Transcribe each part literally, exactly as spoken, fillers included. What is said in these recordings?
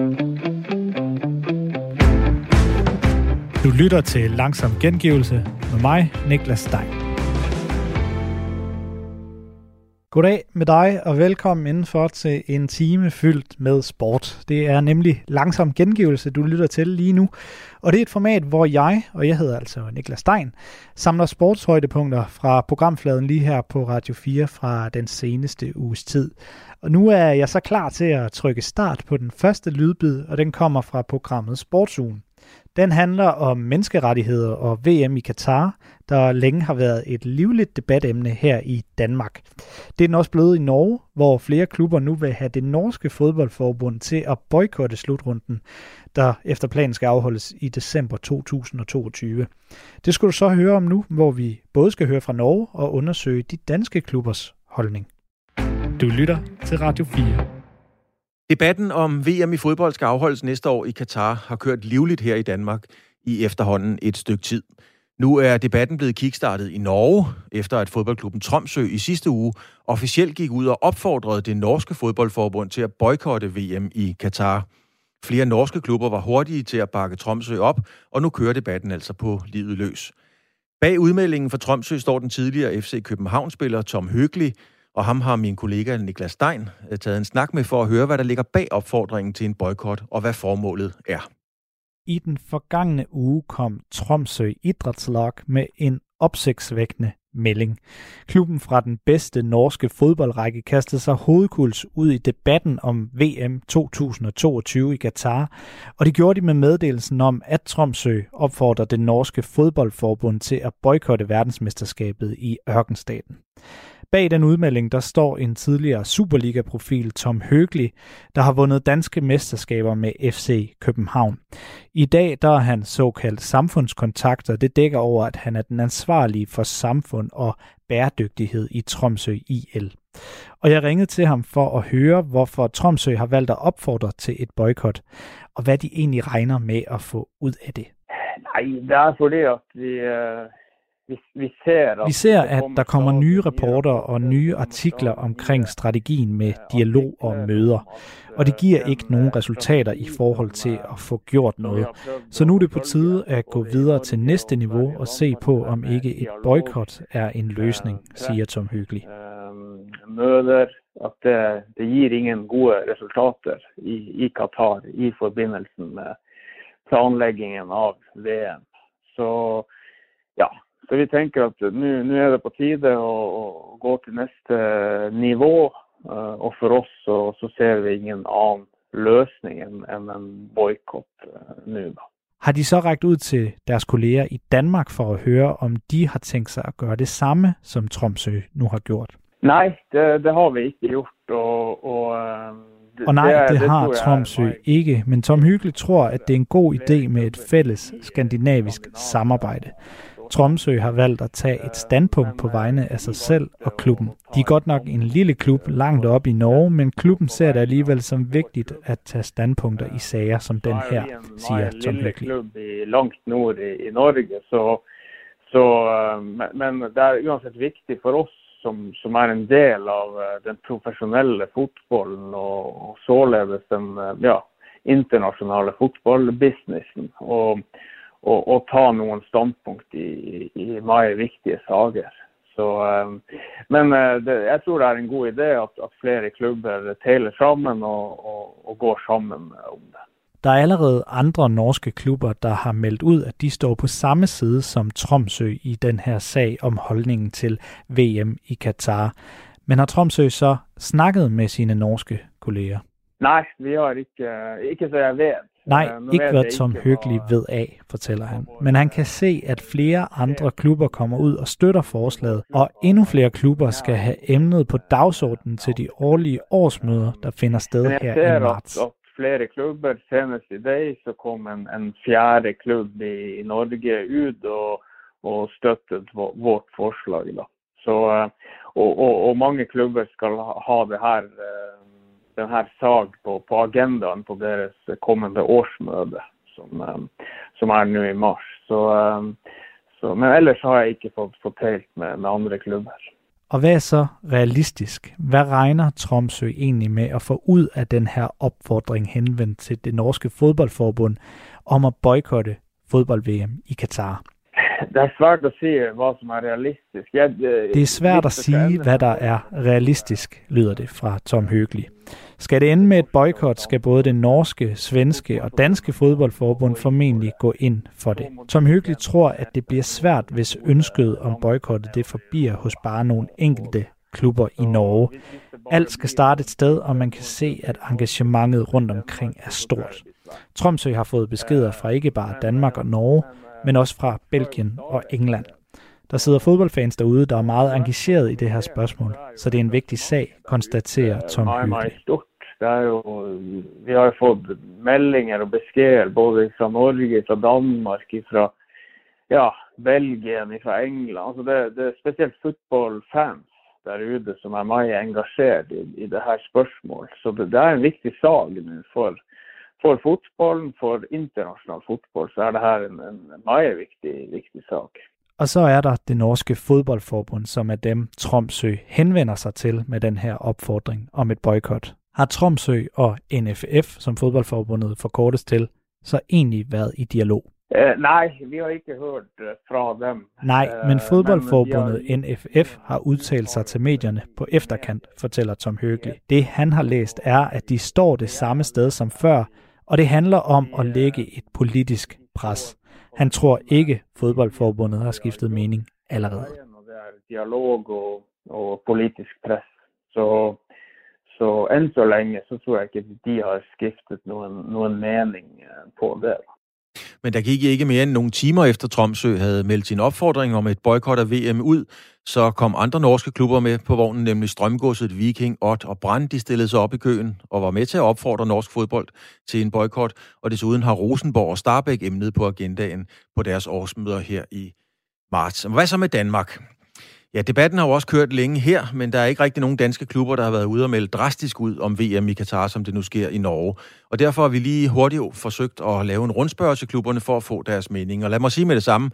Du lytter til Langsom Gengivelse med mig, Niklas Stein. Goddag med dig, og velkommen indenfor til en time fyldt med sport. Det er nemlig Langsom Gengivelse, du lytter til lige nu. Og det er et format, hvor jeg, og jeg hedder altså Niklas Stein, samler sportshøjdepunkter fra programfladen lige her på Radio fire fra den seneste uges tid. Og nu er jeg så klar til at trykke start på den første lydbid, og den kommer fra programmet SportsZonen. Den handler om menneskerettigheder og V M i Katar, der længe har været et livligt debatemne her i Danmark. Det er den også blevet i Norge, hvor flere klubber nu vil have det norske fodboldforbund til at boykotte slutrunden, der efter planen skal afholdes i december to tusind og toogtyve. Det skulle du så høre om nu, hvor vi både skal høre fra Norge og undersøge de danske klubbers holdning. Du lytter til Radio fire. Debatten om V M i fodbold skal afholdes næste år i Katar har kørt livligt her i Danmark i efterhånden et stykke tid. Nu er debatten blevet kickstartet i Norge, efter at fodboldklubben Tromsø i sidste uge officielt gik ud og opfordrede det norske fodboldforbund til at boykotte V M i Katar. Flere norske klubber var hurtige til at bakke Tromsø op, og nu kører debatten altså på livet løs. Bag udmeldingen fra Tromsø står den tidligere F C København-spiller Tom Høgly, og ham har min kollega Niklas Stein taget en snak med for at høre, hvad der ligger bag opfordringen til en boykot og hvad formålet er. I den forgangne uge kom Tromsø Idrætslag med en opsigtsvækkende melding. Klubben fra den bedste norske fodboldrække kastede sig hovedkuls ud i debatten om V M to tusind og toogtyve i Katar, og det gjorde de med meddelelsen om, at Tromsø opfordrer det norske fodboldforbund til at boykotte verdensmesterskabet i Ørkenstaten. Bag den udmelding, der står en tidligere Superliga-profil, Tom Høgly, der har vundet danske mesterskaber med F C København. I dag der er han såkaldt samfundskontakter. Det dækker over, at han er den ansvarlige for samfund og bæredygtighed i Tromsø I L. Og jeg ringede til ham for at høre, hvorfor Tromsø har valgt at opfordre til et boykot, og hvad de egentlig regner med at få ud af det. Nej, det er fordi, at vi... Øh Vi ser, Vi ser, at der kommer nye rapporter og nye artikler omkring strategien med dialog og møder, og det giver ikke nogen resultater i forhold til at få gjort noget. Så nu er det på tide at gå videre til næste niveau og se på, om ikke et boykot er en løsning, siger Tom Høgly. Møder, at det, det giver ingen gode resultater i, i Katar i forbindelse med planlæggingen af V M. Så ja... Så vi tænker, at nu, nu er det på tide at gå til næste niveau, og for os så, så ser vi ingen anden løsning end en boykot nu. Har de så rækket ud til deres kolleger i Danmark for at høre, om de har tænkt sig at gøre det samme, som Tromsø nu har gjort? Nej, det, det har vi ikke gjort, og... og Og nej, det har Tromsø ikke, men Tom Høgly tror, at det er en god idé med et fælles skandinavisk samarbejde. Tromsø har valgt at tage et standpunkt på vegne af sig selv og klubben. De er godt nok en lille klub langt op i Norge, men klubben ser det alligevel som vigtigt at tage standpunkter i sager som den her, siger Tom Høgly. Langt nord i Norge, så, så, men det er uansett vigtigt for os, Som, som er en del av den professionelle fotbollen og, og således den ja, internasjonale fotballbusinessen. Og, og, og ta noen standpunkt i, i meget viktige sager. Så, men det, jeg tror det er en god idé at, at flere klubber taler sammen og, og, og går sammen om det. Der er allerede andre norske klubber, der har meldt ud, at de står på samme side som Tromsø i den her sag om holdningen til V M i Katar. Men har Tromsø så snakket med sine norske kolleger? Nej, vi har ikke, ikke så jeg ved. Nej, ikke hvad Tom Høgly ved af, fortæller han. Men han kan se, at flere andre klubber kommer ud og støtter forslaget, og endnu flere klubber skal have emnet på dagsordenen til de årlige årsmøder, der finder sted her i marts. Flere klubber. Senest i dag så kom en, en fjerde klub i, i Norge ud og, og støttede vårt forslag. Så, og, og, og mange klubber skal ha det her, den her sag på, på agendaen på deres kommende årsmøde, som, som er nu i mars. Så, så, men ellers har jeg ikke fått fortalt med, med andre klubber. Og hvad er så realistisk? Hvad regner Tromsø egentlig med at få ud af den her opfordring henvendt til det norske fodboldforbund om at boykotte fodbold-V M i Katar? Det er svært at sige, hvad som er realistisk. Ja, det, det er svært at sige, hvad der er realistisk, lyder det fra Tom Høgly. Skal det ende med et boykot, skal både det norske, svenske og danske fodboldforbund formentlig gå ind for det. Tom Høgly tror, at det bliver svært, hvis ønsket om boykottet det forbliver hos bare nogle enkelte klubber i Norge. Alt skal starte et sted, og man kan se, at engagementet rundt omkring er stort. Tromsø har fået beskeder fra ikke bare Danmark og Norge, men også fra Belgien og England. Der sidder fodboldfans derude, der er meget engageret i det her spørgsmål, så det er en vigtig sag, konstaterer Tom Høgly. Det er jo, vi har jo fået meldinger og beskeder både fra Norge, fra Danmark, fra ja, Belgien, fra England. Altså det, det er specielt fodboldfans derude, som er meget engageret i, i det her spørgsmål. Så det, det er en vigtig sag nu for For fotbollen, for international fodbold, så er det her en, en meget vigtig, vigtig sak. Og så er der det norske fodboldforbund, som er dem Tromsø henvender sig til med den her opfordring om et boykot. Har Tromsø og N F F, som fodboldforbundet forkortes til, så egentlig været i dialog? Uh, nej, vi har ikke hørt fra dem. Nej, men fodboldforbundet uh, men har... N F F har udtalt sig til medierne på efterkant, fortæller Tom Høgly. Det han har læst er, at de står det samme sted som før, og det handler om at lægge et politisk pres. Han tror ikke, fodboldforbundet har skiftet mening allerede. Det er dialog og, og politisk pres. Så, så end så længe, så tror jeg ikke, at de har skiftet nogen, nogen mening på det. Men der gik ikke mere end nogle timer efter Tromsø havde meldt sin opfordring om et boykot af V M ud, så kom andre norske klubber med på vognen, nemlig Strømgodset, Viking, Odd og Brann. De stillede sig op i køen og var med til at opfordre norsk fodbold til en boykot, og desuden har Rosenborg og Stabæk emnet på agendaen på deres årsmøder her i marts. Hvad så med Danmark? Ja, debatten har jo også kørt længe her, men der er ikke rigtig nogen danske klubber, der har været ude og melde drastisk ud om V M i Katar, som det nu sker i Norge. Og derfor har vi lige hurtigt forsøgt at lave en rundspørg til klubberne for at få deres mening. Og lad mig sige med det samme,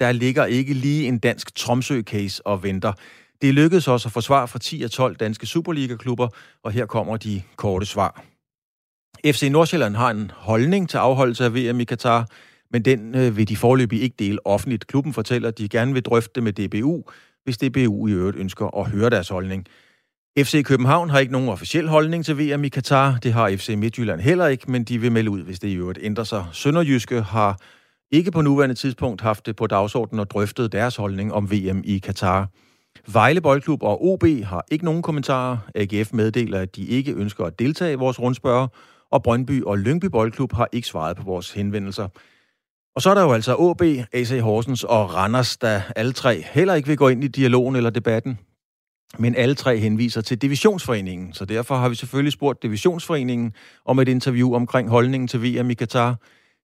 der ligger ikke lige en dansk Tromsø-case og venter. Det lykkedes også at få svar fra ti af tolv danske Superliga-klubber, og her kommer de korte svar. F C Nordsjælland har en holdning til afholdelse af V M i Katar, men den vil de foreløbig ikke dele offentligt. Klubben fortæller, at de gerne vil drøfte det med D B U, hvis D B U i øvrigt ønsker at høre deres holdning. F C København har ikke nogen officiel holdning til V M i Katar. Det har F C Midtjylland heller ikke, men de vil melde ud, hvis det i øvrigt ændrer sig. Sønderjyske har ikke på nuværende tidspunkt haft det på dagsordenen og drøftet deres holdning om V M i Katar. Vejle Boldklub og O B har ikke nogen kommentarer. A G F meddeler, at de ikke ønsker at deltage i vores rundspørger. Og Brøndby og Lyngby Boldklub har ikke svaret på vores henvendelser. Og så er der jo altså O B, A C Horsens og Randers, der alle tre heller ikke vil gå ind i dialogen eller debatten, men alle tre henviser til Divisionsforeningen. Så derfor har vi selvfølgelig spurgt Divisionsforeningen om et interview omkring holdningen til V M i Katar.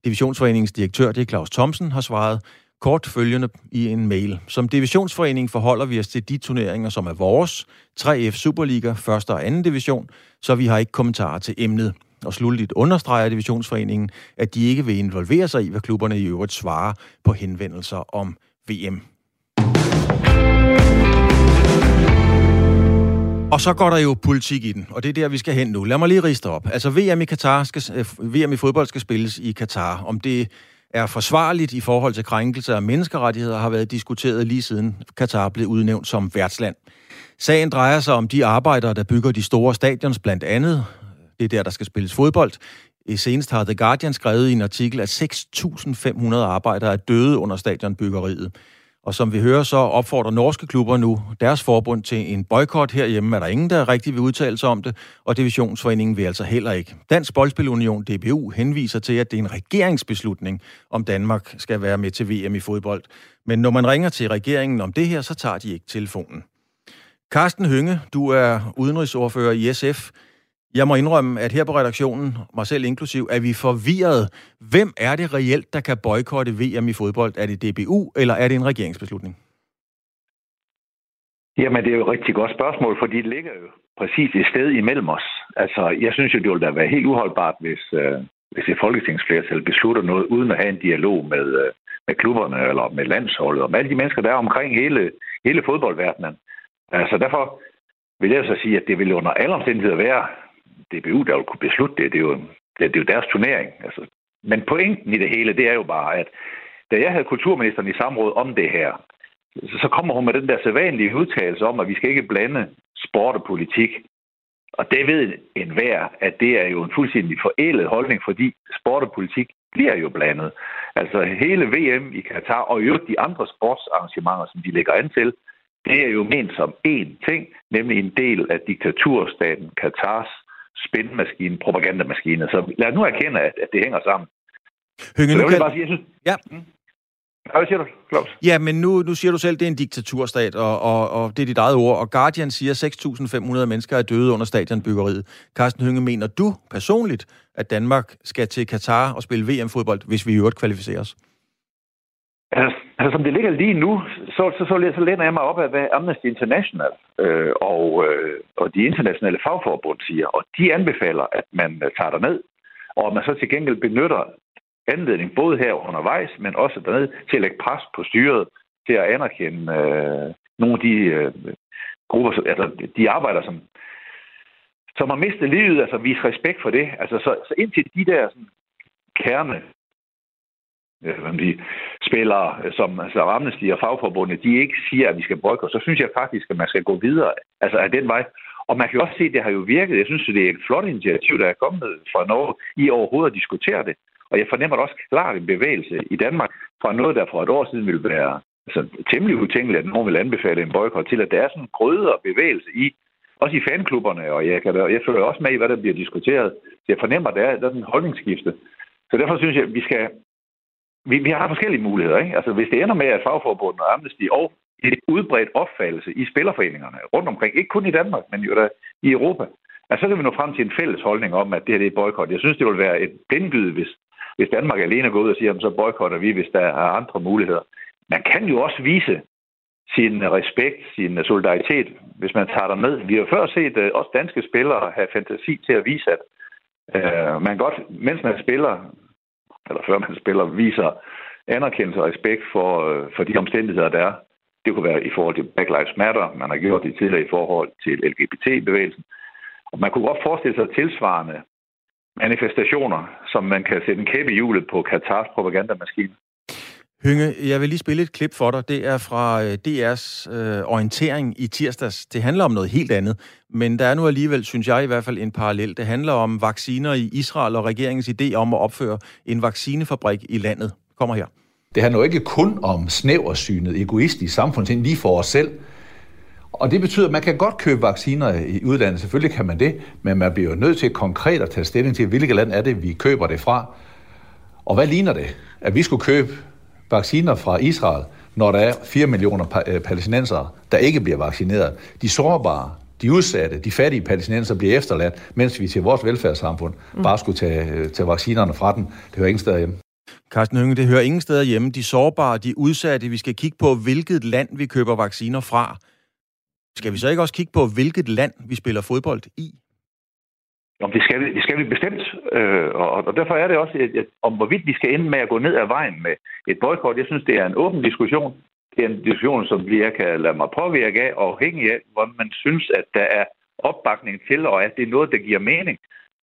Divisionsforeningens direktør, det er Claus Thomsen, har svaret kort følgende i en mail. Som Divisionsforening forholder vi os til de turneringer, som er vores, tre F Superliga, første og anden division, så vi har ikke kommentarer til emnet. Og slutligt understreger Divisionsforeningen, at de ikke vil involvere sig i, hvad klubberne i øvrigt svarer på henvendelser om V M. Og så går der jo politik i den, og det er der, vi skal hen nu. Lad mig lige riste op. Altså V M i Katar skal, V M i fodbold skal spilles i Katar. Om det er forsvarligt i forhold til krænkelser af menneskerettigheder, har været diskuteret lige siden Katar blev udnævnt som værtsland. Sagen drejer sig om de arbejdere, der bygger de store stadions blandt andet. Det er der, der skal spilles fodbold. Senest har The Guardian skrevet i en artikel, at seks tusind fem hundrede arbejdere er døde under stadionbyggeriet. Og som vi hører, så opfordrer norske klubber nu deres forbund til en boykot herhjemme. Er der ingen, der rigtig vil udtale sig om det, og Divisionsforeningen vil altså heller ikke. Dansk Boldspilunion, D B U, henviser til, at det er en regeringsbeslutning, om Danmark skal være med til V M i fodbold. Men når man ringer til regeringen om det her, så tager de ikke telefonen. Carsten Hønge, du er udenrigsordfører i S F. Jeg må indrømme, at her på redaktionen, mig selv inklusiv, er vi forvirret. Hvem er det reelt, der kan boykotte V M i fodbold? Er det D B U, eller er det en regeringsbeslutning? Jamen, det er jo et rigtig godt spørgsmål, fordi det ligger jo præcis et sted imellem os. Altså, jeg synes jo, det ville da være helt uholdbart, hvis, øh, hvis et folketingsflertal beslutter noget, uden at have en dialog med, øh, med klubberne, eller med landsholdet, og med alle de mennesker, der er omkring hele, hele fodboldverdenen. Så derfor vil jeg så sige, at det vil under alle omstændigheder være D B U, der vil kunne beslutte det. Det er jo, det er jo deres turnering. Altså. Men pointen i det hele, det er jo bare, at da jeg havde kulturministeren i samråd om det her, så kommer hun med den der sædvanlige udtalelse om, at vi skal ikke blande sport og politik. Og det ved enhver, at det er jo en fuldstændig forældet holdning, fordi sport og politik bliver jo blandet. Altså hele V M i Katar og jo de andre sportsarrangementer, som de lægger an til, det er jo ment som én ting, nemlig en del af diktaturstaten Katars spinmaskine, propagandamaskine. Så lad os nu erkende, at, at det hænger sammen. Hønge, nu kan... bare sige, ja. Mm. Hvad siger du, Klaus? Ja, men nu, nu siger du selv, at det er en diktaturstat, og, og, og det er dit eget ord. Og Guardian siger, seks tusind fem hundrede mennesker er døde under stadionbyggeriet. Carsten Hønge, mener du personligt, at Danmark skal til Katar og spille V M-fodbold, hvis vi i øvrigt kvalificeres? Altså, altså som det ligger lige nu, så, så, så, så læner jeg mig op af, hvad Amnesty International øh, og, øh, og de internationale fagforbund siger. Og de anbefaler, at man tager derned, og at man så til gengæld benytter anledning, både her undervejs, men også dernede, til at lægge pres på styret, til at anerkende øh, nogle af de øh, grupper, som, altså de arbejder, som, som har mistet livet, altså vise respekt for det. Altså, så, så indtil de der sådan, kerne øh, de spillere, som altså, Amnesty og fagforbundet, de ikke siger, at vi skal boykotte, så synes jeg faktisk, at man skal gå videre altså af den vej. Og man kan jo også se, at det har jo virket. Jeg synes, det er et flot initiativ, der er kommet fra Norge i overhovedet at diskutere det. Og jeg fornemmer da også klart en bevægelse i Danmark fra noget, der for et år siden ville være altså, temmelig utænkeligt, at nogen ville anbefale en boykot til, at der er sådan en grødere bevægelse i, også i fanklubberne, og jeg, kan, jeg følger også med i, hvad der bliver diskuteret. Så jeg fornemmer, at der er, der er en holdningsskifte. Så derfor synes jeg, at vi skal... Vi, vi har forskellige muligheder, ikke? Altså, hvis det ender med, at fagforbundet og Amnesty og et udbredt opfattelse i spillerforeningerne rundt omkring, ikke kun i Danmark, men jo der i Europa, altså, så kan vi nå frem til en fælles holdning om, at det her det er boykot. Jeg synes, det vil være et blindgyde, hvis Hvis Danmark alene går ud og siger, så boykotter vi, hvis der er andre muligheder. Man kan jo også vise sin respekt, sin solidaritet, hvis man tager med. Vi har før set uh, også danske spillere have fantasi til at vise, at uh, man godt, mens man spiller, eller før man spiller, viser anerkendelse og respekt for, uh, for de omstændigheder, der er. Det kunne være i forhold til Black Lives Matter, man har gjort det tidligere i forhold til L G B T-bevægelsen. Og man kunne godt forestille sig tilsvarende manifestationer, som man kan sætte en kæppe i hjulet på Katars propagandamaskine. Hønge, jeg vil lige spille et klip for dig. Det er fra D R's øh, orientering i tirsdags. Det handler om noget helt andet, men der er nu alligevel, synes jeg i hvert fald, en parallel. Det handler om vacciner i Israel og regeringens idé om at opføre en vaccinefabrik i landet. Kommer her. Det handler jo ikke kun om snæversynet, egoistisk samfundsind lige for os selv. Og det betyder, at man kan godt købe vacciner i udlandet. Selvfølgelig kan man det, men man bliver jo nødt til konkret at tage stilling til, hvilket land er det, vi køber det fra. Og hvad ligner det, at vi skulle købe vacciner fra Israel, når der er fire millioner pa- palæstinensere, der ikke bliver vaccineret? De sårbare, de udsatte, de fattige palæstinenser bliver efterladt, mens vi til vores velfærdssamfund mm. bare skulle tage, tage vaccinerne fra dem. Det hører ingen steder hjemme. Carsten Hønge, det hører ingen steder hjemme. De sårbare, de udsatte, vi skal kigge på, hvilket land vi køber vacciner fra. Skal vi så ikke også kigge på, hvilket land vi spiller fodbold i? Jamen, det skal vi, det skal vi bestemt, øh, og, og derfor er det også, at, at, om hvorvidt vi skal ende med at gå ned ad vejen med et boykot. Jeg synes, det er en åben diskussion. Det er en diskussion, som jeg kan lade mig påvirke af, afhængig af, hvor man synes, at der er opbakning til, og at det er noget, der giver mening.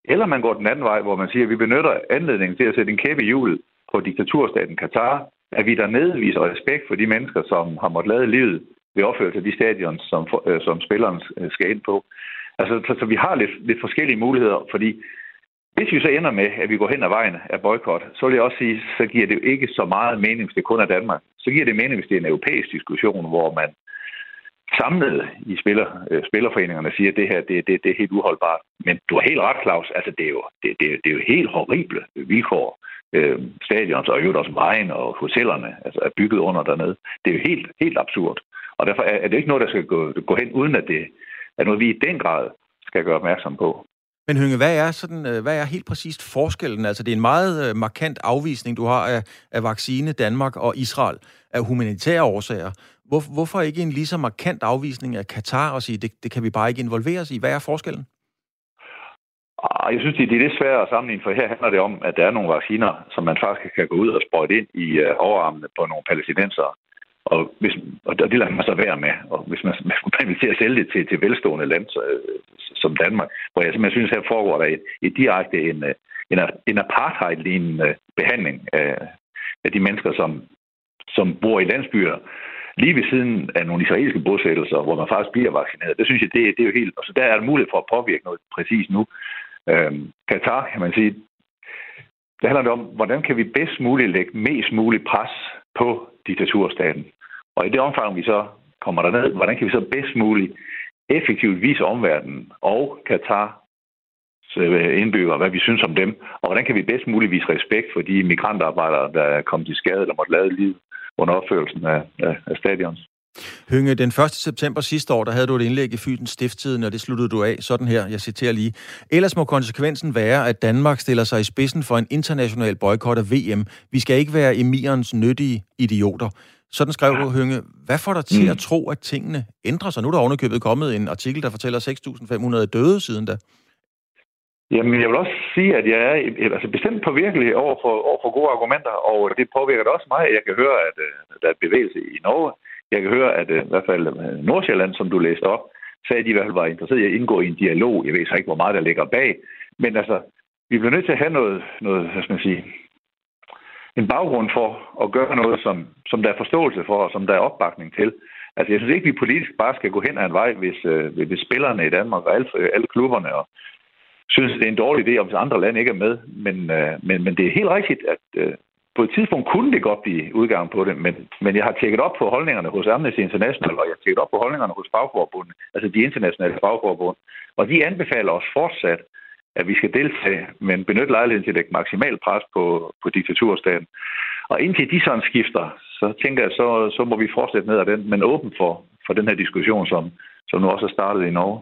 Eller man går den anden vej, hvor man siger, at vi benytter anledningen til at sætte en kæppe i hjulet på diktaturstaten Katar, at vi dernede viser respekt for de mennesker, som har måttet lade livet ved opførelse af de stadions, som, øh, som spilleren skal ind på. Altså, så, så vi har lidt, lidt forskellige muligheder, fordi hvis vi så ender med, at vi går hen ad vejen af boykot, så vil jeg også sige, så giver det jo ikke så meget mening, hvis det kun er Danmark. Så giver det mening, hvis det er en europæisk diskussion, hvor man samlet i spiller, øh, spillerforeningerne siger, at det her det, det, det er helt uholdbart. Men du har helt ret, Claus. Altså, det er jo, det, det, det er jo helt horrible vilkår. Øh, stadions og øvrigt også vejen og hotellerne altså, er bygget under dernede. Det er jo helt, helt absurd. Og derfor er det ikke noget, der skal gå, gå hen, uden at det er noget, vi i den grad skal gøre opmærksom på. Men Hønge, hvad er, sådan, hvad er helt præcist forskellen? Altså, det er en meget markant afvisning, du har af, af vaccine Danmark og Israel af humanitære årsager. Hvor, hvorfor ikke en lige så markant afvisning af Katar og sige, det, det kan vi bare ikke involvere os i? Hvad er forskellen? Jeg synes, det er lidt svært at sammenligne, for her handler det om, at der er nogle vacciner, som man faktisk kan gå ud og sprøjte ind i overarmene på nogle palæstinensere. Og, hvis, og det lader man så være med. Og hvis man, man vil til at sælge det til, til velstående land så, som Danmark, hvor jeg simpelthen synes, her foregår der et, et direkte en, en, en apartheid-lignende behandling af, af de mennesker, som, som bor i landsbyer, lige ved siden af nogle israelske bosættelser, hvor man faktisk bliver vaccineret. Det synes jeg, det, det er jo helt... Og så der er der mulighed for at påvirke noget præcis nu. Øhm, Katar, kan man sige, det handler det om, hvordan kan vi bedst muligt lægge mest muligt pres på diktaturstaten. Og i det omfang, vi så kommer derned, hvordan kan vi så bedst muligt effektivt vise omverdenen og Katars indbyggere, hvad vi synes om dem, og hvordan kan vi bedst muligt vise respekt for de migrantarbejdere, der er kommet til skade eller måtte lade livet under opførelsen af, af, af stadions. Hønge, den første september sidste år, der havde du et indlæg i Fyns Stiftstidende, og det sluttede du af sådan her, jeg citerer lige. Ellers må konsekvensen være, at Danmark stiller sig i spidsen for en international boykot af V M. Vi skal ikke være emirens nyttige idioter. Sådan skrev ja. du, Hønge. Hvad får dig til mm. at tro, at tingene ændrer sig? Nu er der ovenikøbet kommet en artikel, der fortæller seks tusind fem hundrede døde siden da. Jamen, jeg vil også sige, at jeg er altså, bestemt påvirkelig over for, over for gode argumenter, og det påvirker det også mig. Jeg kan høre, at uh, der er bevægelse i Norge. Jeg kan høre, at uh, i hvert fald uh, Nordsjælland, som du læste op, sagde, at de i hvert fald var interesseret i at indgå i en dialog. Jeg ved så ikke, hvor meget der ligger bag. Men altså, vi bliver nødt til at have noget, noget hvad skal man sige, en baggrund for at gøre noget, som, som der er forståelse for, og som der er opbakning til. Altså, jeg synes ikke, vi politisk bare skal gå hen ad en vej, hvis, uh, hvis spillerne i Danmark og alle, alle klubberne og synes, det er en dårlig idé, om andre lande ikke er med, men, øh, men, men det er helt rigtigt, at øh, på et tidspunkt kunne det godt blive udgang på det, men, men jeg har tjekket op på holdningerne hos Amnesty International, og jeg har tjekket op på holdningerne hos fagforbundet, altså de internationale fagforbund, og de anbefaler os fortsat, at vi skal deltage, men benytte lejligheden til at lægge maksimal pres på, på diktaturstaten. Og indtil de sådan skifter, så tænker jeg, så, så må vi fortsætte ned ad den, men åben for, for den her diskussion, som, som nu også er startet i Norge.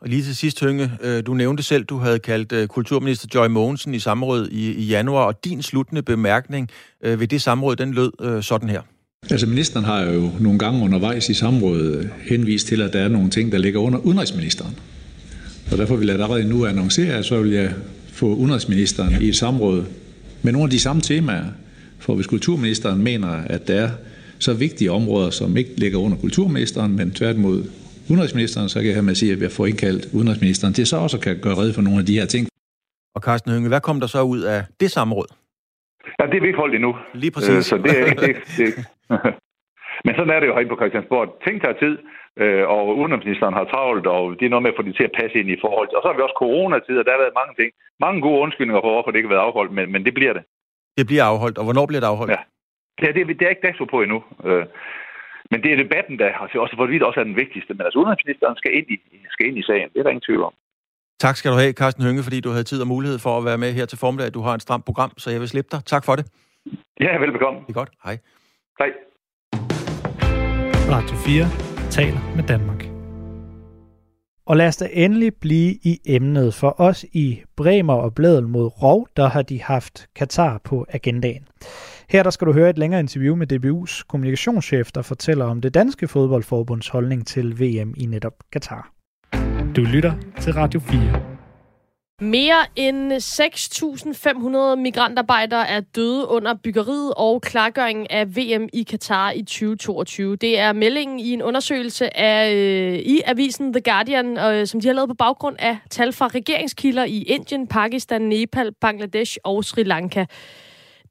Og lige til sidst, Hønge, du nævnte selv, du havde kaldt kulturminister Joy Mogensen i samråd i, i januar, og din sluttende bemærkning ved det samråd, den lød sådan her. Altså ministeren har jo nogle gange undervejs i samrådet henvist til, at der er nogle ting, der ligger under udenrigsministeren. Og derfor vil jeg allerede nu annoncere, at så vil jeg få udenrigsministeren i et samråd med nogle af de samme temaer, for hvis kulturministeren mener, at der er så vigtige områder, som ikke ligger under kulturministeren, men tværtimod udenrigsministeren, så kan jeg have med at sige, at jeg får indkaldt udenrigsministeren til så også kan gøre rede for nogle af de her ting. Og Carsten Hønge, hvad kom der så ud af det samråd? Ja, det er vi ikke holdt endnu. Lige præcis. Øh, så det er ikke det. det. Men sådan er det jo herinde på Christiansborg. Ting tager tid, øh, og udenrigsministeren har travlt, og det er noget med at få det til at passe ind i forhold. Og så har vi også coronatid, og der har været mange ting. Mange gode undskyldninger for, hvorfor det ikke har været afholdt, men, men det bliver det. Det bliver afholdt, og hvornår bliver det afholdt? Ja, ja det, er, det er ikke dags på endnu. Øh. Men det er debatten, der også for vidt også er den vigtigste. Men altså udenrigsministeren skal ind, i, skal ind i sagen. Det er der ingen tvivl om. Tak skal du have, Carsten Hønge, fordi du havde tid og mulighed for at være med her til formiddag. Du har et stramt program, så jeg vil slippe dig. Tak for det. Ja, velbekomme. Det er godt. Hej. Hej. Radio fire taler med Danmark. Og lad os da endelig blive i emnet. For os i Bremer og Blædel mod Rov, der har de haft Katar på agendaen. Her der skal du høre et længere interview med D B U's kommunikationschef, der fortæller om det danske fodboldforbunds holdning til V M i netop Katar. Du lytter til Radio fire. Mere end seks tusind fem hundrede migrantarbejdere er døde under byggeriet og klargøringen af V M i Katar i tyve toogtyve. Det er meldingen i en undersøgelse af, øh, i avisen The Guardian, øh, som de har lavet på baggrund af tal fra regeringskilder i Indien, Pakistan, Nepal, Bangladesh og Sri Lanka.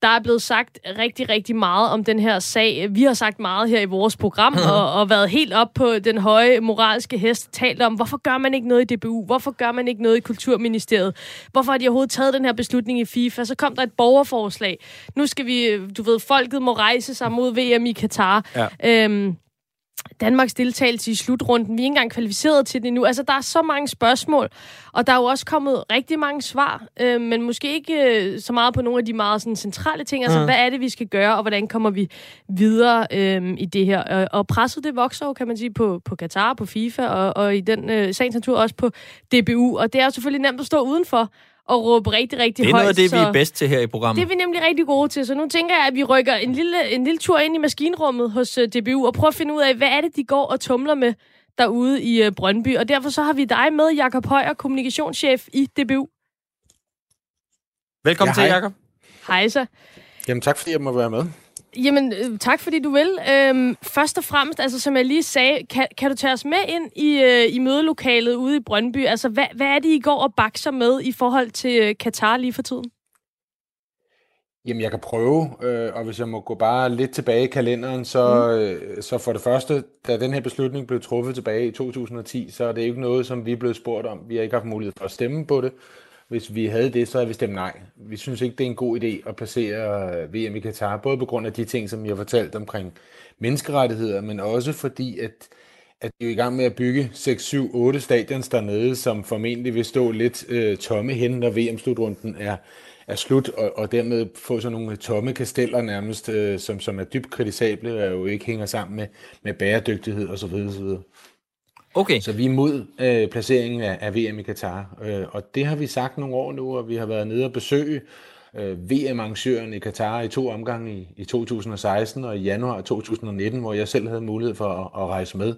Der er blevet sagt rigtig, rigtig meget om den her sag. Vi har sagt meget her i vores program, og, og været helt op på den høje moralske hest, talt om, hvorfor gør man ikke noget i D B U? Hvorfor gør man ikke noget i Kulturministeriet? Hvorfor har de overhovedet taget den her beslutning i FIFA? Så kom der et borgerforslag. Nu skal vi, du ved, folket må rejse sig mod V M i Katar. Ja. Øhm, Danmarks deltagelse i slutrunden. Vi er ikke engang kvalificeret til det nu. Altså, der er så mange spørgsmål, og der er jo også kommet rigtig mange svar, øh, men måske ikke øh, så meget på nogle af de meget sådan, centrale ting. Altså, mm. hvad er det, vi skal gøre, og hvordan kommer vi videre øh, i det her? Og, og presset, det vokser jo, kan man sige, på, på Katar, på FIFA, og, og i den øh, sagens natur også på D B U. Og det er jo selvfølgelig nemt at stå udenfor og råbe rigtig, rigtig højt. Det er noget af det, vi er bedst til her i programmet. Det er vi nemlig rigtig gode til, så nu tænker jeg, at vi rykker en lille, en lille tur ind i maskinrummet hos D B U og prøver at finde ud af, hvad er det, de går og tumler med derude i Brøndby. Og derfor så har vi dig med, Jacob Højer, kommunikationschef i D B U. Velkommen ja, til, Jacob. Hej så. Jamen tak, fordi jeg må være med. Jamen, tak fordi du vil. Øhm, først og fremmest, altså som jeg lige sagde, kan, kan du tage os med ind i, øh, i mødelokalet ude i Brøndby? Altså, hvad, hvad er det, I går og bakser med i forhold til øh, Katar lige for tiden? Jamen, jeg kan prøve, øh, og hvis jeg må gå bare lidt tilbage i kalenderen, så, mm. øh, så for det første, da den her beslutning blev truffet tilbage i to tusind og ti, så er det ikke noget, som vi er blevet spurgt om. Vi har ikke haft mulighed for at stemme på det. Hvis vi havde det, så havde vi stemt nej. Vi synes ikke, det er en god idé at placere V M i Katar, både på grund af de ting, som jeg har fortalt omkring menneskerettigheder, men også fordi, at, at de er i gang med at bygge seks, syv, otte stadions dernede, som formentlig vil stå lidt øh, tomme hen, når V M-slutrunden er, er slut, og, og dermed få sådan nogle tomme kasteller nærmest, øh, som, som er dybt kritisable, og jo ikke hænger sammen med, med bæredygtighed osv. osv. Okay. Så vi er imod øh, placeringen af, af V M i Katar, øh, og det har vi sagt nogle år nu, og vi har været nede og besøge øh, V M-arrangøren i Katar i to omgange i, i to tusind og seksten og i januar to tusind og nitten, hvor jeg selv havde mulighed for at, at rejse med.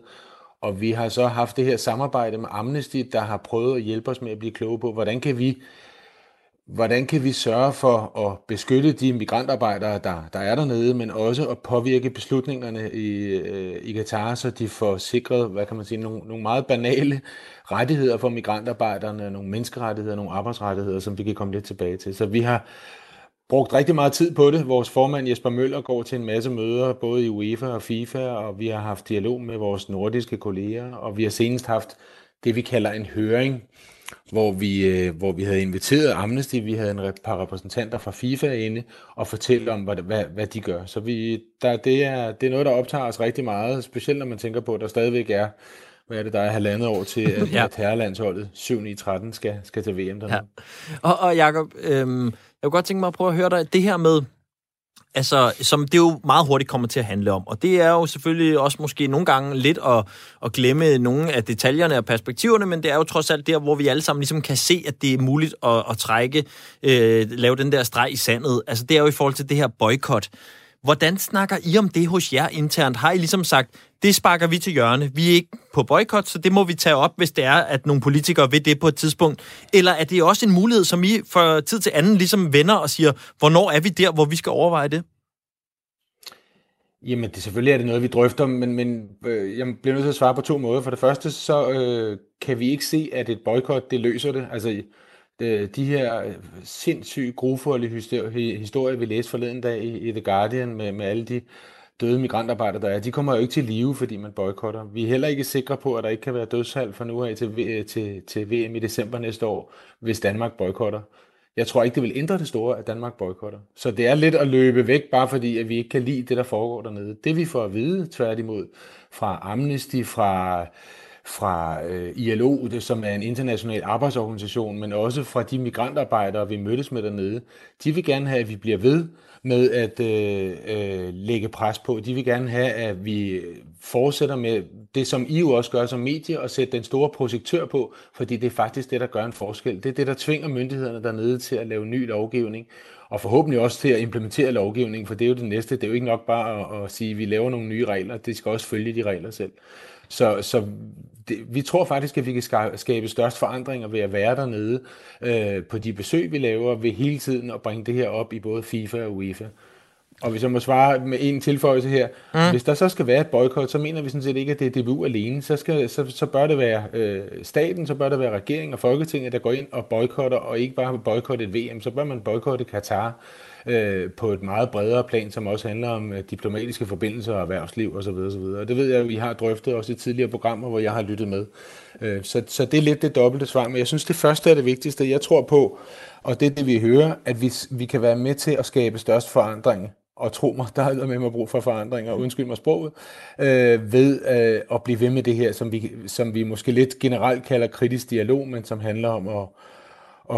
Og vi har så haft det her samarbejde med Amnesty, der har prøvet at hjælpe os med at blive kloge på, hvordan kan vi, hvordan kan vi sørge for at beskytte de migrantarbejdere, der, der er dernede, men også at påvirke beslutningerne i, øh, i Katar, så de får sikret, hvad kan man sige, nogle, nogle meget banale rettigheder for migrantarbejderne, nogle menneskerettigheder, nogle arbejdsrettigheder, som vi kan komme lidt tilbage til. Så vi har brugt rigtig meget tid på det. Vores formand Jesper Møller går til en masse møder, både i UEFA og FIFA, og vi har haft dialog med vores nordiske kolleger, og vi har senest haft det, vi kalder en høring, Hvor vi, hvor vi havde inviteret Amnesty, vi havde en par repræsentanter fra FIFA inde og fortælle om, hvad, hvad, hvad de gør. Så vi, der, det, er, det er noget, der optager os rigtig meget, specielt når man tænker på, at der stadigvæk er, hvad er det, der er halvandet år til, at, ja. at herrelandsholdet syv ni tretten skal, skal til V M dernede. Ja. Og, og Jacob, øhm, jeg kunne godt tænke mig at prøve at høre dig, det her med, altså, som det jo meget hurtigt kommer til at handle om. Og det er jo selvfølgelig også måske nogle gange lidt at, at glemme nogle af detaljerne og perspektiverne, men det er jo trods alt der, hvor vi alle sammen ligesom kan se, at det er muligt at, at trække, øh, lave den der streg i sandet. Altså, det er jo i forhold til det her boykot. Hvordan snakker I om det hos jer internt? Har I ligesom sagt, det sparker vi til hjørne, vi er ikke på boykot, så det må vi tage op, hvis det er, at nogle politikere vil det på et tidspunkt? Eller er det også en mulighed, som I fra tid til anden ligesom vender og siger, hvornår er vi der, hvor vi skal overveje det? Jamen, det, selvfølgelig er det noget, vi drøfter, men, men øh, jeg bliver nødt til at svare på to måder. For det første, så øh, kan vi ikke se, at et boykot, det løser det. Altså, de her sindssygt grufulde historier, vi læste forleden dag i The Guardian med, med alle de døde migrantarbejdere, der er, de kommer jo ikke til live, fordi man boykotter. Vi er heller ikke sikre på, at der ikke kan være dødsfald fra nu af til, til, til V M i december næste år, hvis Danmark boykotter. Jeg tror ikke, det vil ændre det store, at Danmark boykotter. Så det er lidt at løbe væk, bare fordi at vi ikke kan lide det, der foregår dernede. Det vi får at vide, tværtimod, fra Amnesty, fra... fra I L O, det, som er en international arbejdsorganisation, men også fra de migrantarbejdere, vi mødtes med dernede. De vil gerne have, at vi bliver ved med at øh, øh, lægge pres på. De vil gerne have, at vi fortsætter med det, som I jo også gør som medie, og sætte den store projektør på, fordi det er faktisk det, der gør en forskel. Det er det, der tvinger myndighederne dernede til at lave ny lovgivning, og forhåbentlig også til at implementere lovgivningen, for det er jo det næste. Det er jo ikke nok bare at, at sige, at vi laver nogle nye regler. Det skal også følge de regler selv. Så, så det, vi tror faktisk, at vi kan skabe størst forandringer ved at være dernede øh, på de besøg, vi laver, ved hele tiden at bringe det her op i både FIFA og UEFA. Og hvis jeg må svare med en tilføjelse her, mm. hvis der så skal være et boykot, så mener vi sådan set ikke, at det er D B U alene. Så, skal, så, så bør det være øh, staten, så bør det være regeringen og Folketinget, der går ind og boykotter, og ikke bare boykotte et V M, så bør man boykotte Katar øh, på et meget bredere plan, som også handler om øh, diplomatiske forbindelser og erhvervsliv osv. osv. Og det ved jeg, at vi har drøftet også i tidligere programmer, hvor jeg har lyttet med. Øh, så, så det er lidt det dobbelte svar, men jeg synes, det første er det vigtigste. Jeg tror på, og det er det, vi hører, at vi, vi kan være med til at skabe størst forandring. Og tro mig, der er noget med mig brug for forandringer, undskyld mig sproget, øh, ved øh, at blive ved med det her, som vi, som vi måske lidt generelt kalder kritisk dialog, men som handler om at,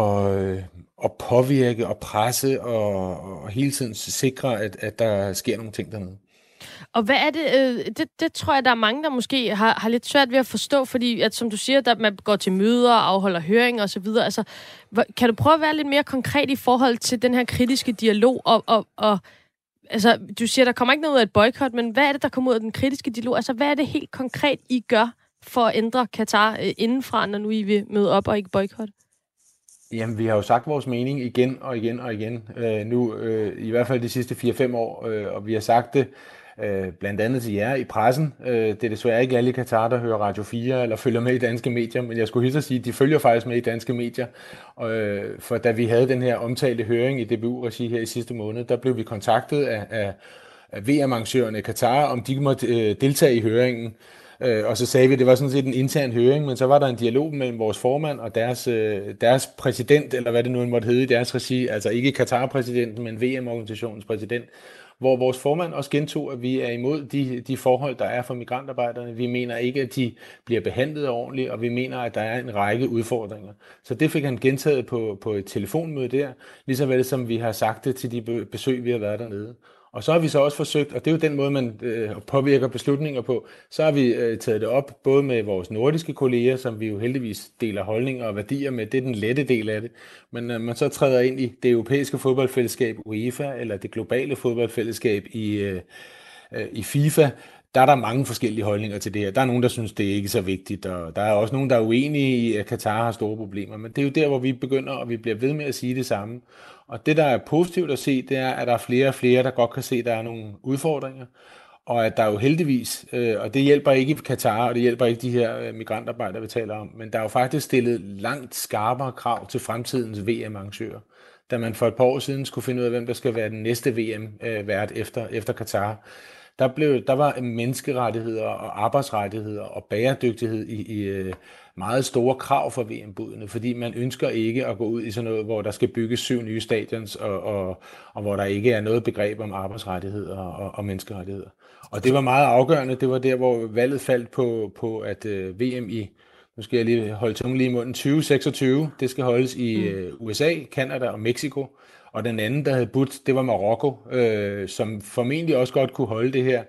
at, at påvirke og presse og, og hele tiden sikre, at, at der sker nogle ting dernede. Og hvad er det, det, det tror jeg, der er mange, der måske har, har lidt svært ved at forstå, fordi at, som du siger, at man går til møder, afholder høringer osv. Altså, kan du prøve at være lidt mere konkret i forhold til den her kritiske dialog og, og, og altså, du siger, der kommer ikke noget ud af et boykot, men hvad er det, der kommer ud af den kritiske dialog? Altså, hvad er det helt konkret, I gør for at ændre Katar indenfra, når nu I vil møde op og ikke boykotte? Jamen, vi har jo sagt vores mening igen og igen og igen, øh, nu øh, i hvert fald de sidste fire fem år, øh, og vi har sagt det øh, blandt andet til jer i pressen. Øh, det er desværre ikke alle i Katar, der hører Radio fire eller følger med i danske medier, men jeg skulle hilse at sige, at de følger faktisk med i danske medier. Øh, for da vi havde den her omtalte høring i D B U-regi her i sidste måned, der blev vi kontaktet af, af, af V M-arrangørerne i Katar, om de måtte øh, deltage i høringen. Og så sagde vi, at det var sådan set en intern høring, men så var der en dialog mellem vores formand og deres, deres præsident, eller hvad det nu måtte hedde i deres regi, altså ikke Katar-præsidenten, men V M-organisationens præsident, hvor vores formand også gentog, at vi er imod de, de forhold, der er for migrantarbejderne. Vi mener ikke, at de bliver behandlet ordentligt, og vi mener, at der er en række udfordringer. Så det fik han gentaget på, på et telefonmøde der, ligeså vel som vi har sagt det til de besøg, vi har været dernede. Og så har vi så også forsøgt, og det er jo den måde, man øh, påvirker beslutninger på, så har vi øh, taget det op både med vores nordiske kolleger, som vi jo heldigvis deler holdninger og værdier med, det er den lette del af det, men når øh, man så træder ind i det europæiske fodboldfællesskab UEFA, eller det globale fodboldfællesskab i, øh, øh, i FIFA, der er der mange forskellige holdninger til det her. Der er nogen, der synes, det er ikke så vigtigt, og der er også nogen, der er uenige i, at Katar har store problemer. Men det er jo der, hvor vi begynder, og vi bliver ved med at sige det samme. Og det, der er positivt at se, det er, at der er flere og flere, der godt kan se, at der er nogle udfordringer. Og at der jo heldigvis, og det hjælper ikke Katar, og det hjælper ikke de her migrantarbejdere, vi taler om, men der er jo faktisk stillet langt skarpere krav til fremtidens V M-arrangører. Da man for et par år siden skulle finde ud af, hvem der skal være den næste V M-vært efter, efter Katar, Der, blev, der var menneskerettigheder og arbejdsrettigheder og bæredygtighed i, i meget store krav for V M-budene, fordi man ønsker ikke at gå ud i sådan noget, hvor der skal bygges syv nye stadions, og, og, og hvor der ikke er noget begreb om arbejdsrettigheder og, og menneskerettigheder. Og det var meget afgørende. Det var der, hvor valget faldt på, på at øh, V M i, nu skal jeg lige holde tungen lige i munden, tyve seksogtyve, det skal holdes i øh, U S A, Canada og Mexico. Og den anden, der havde budt, det var Marokko, øh, som formentlig også godt kunne holde det her,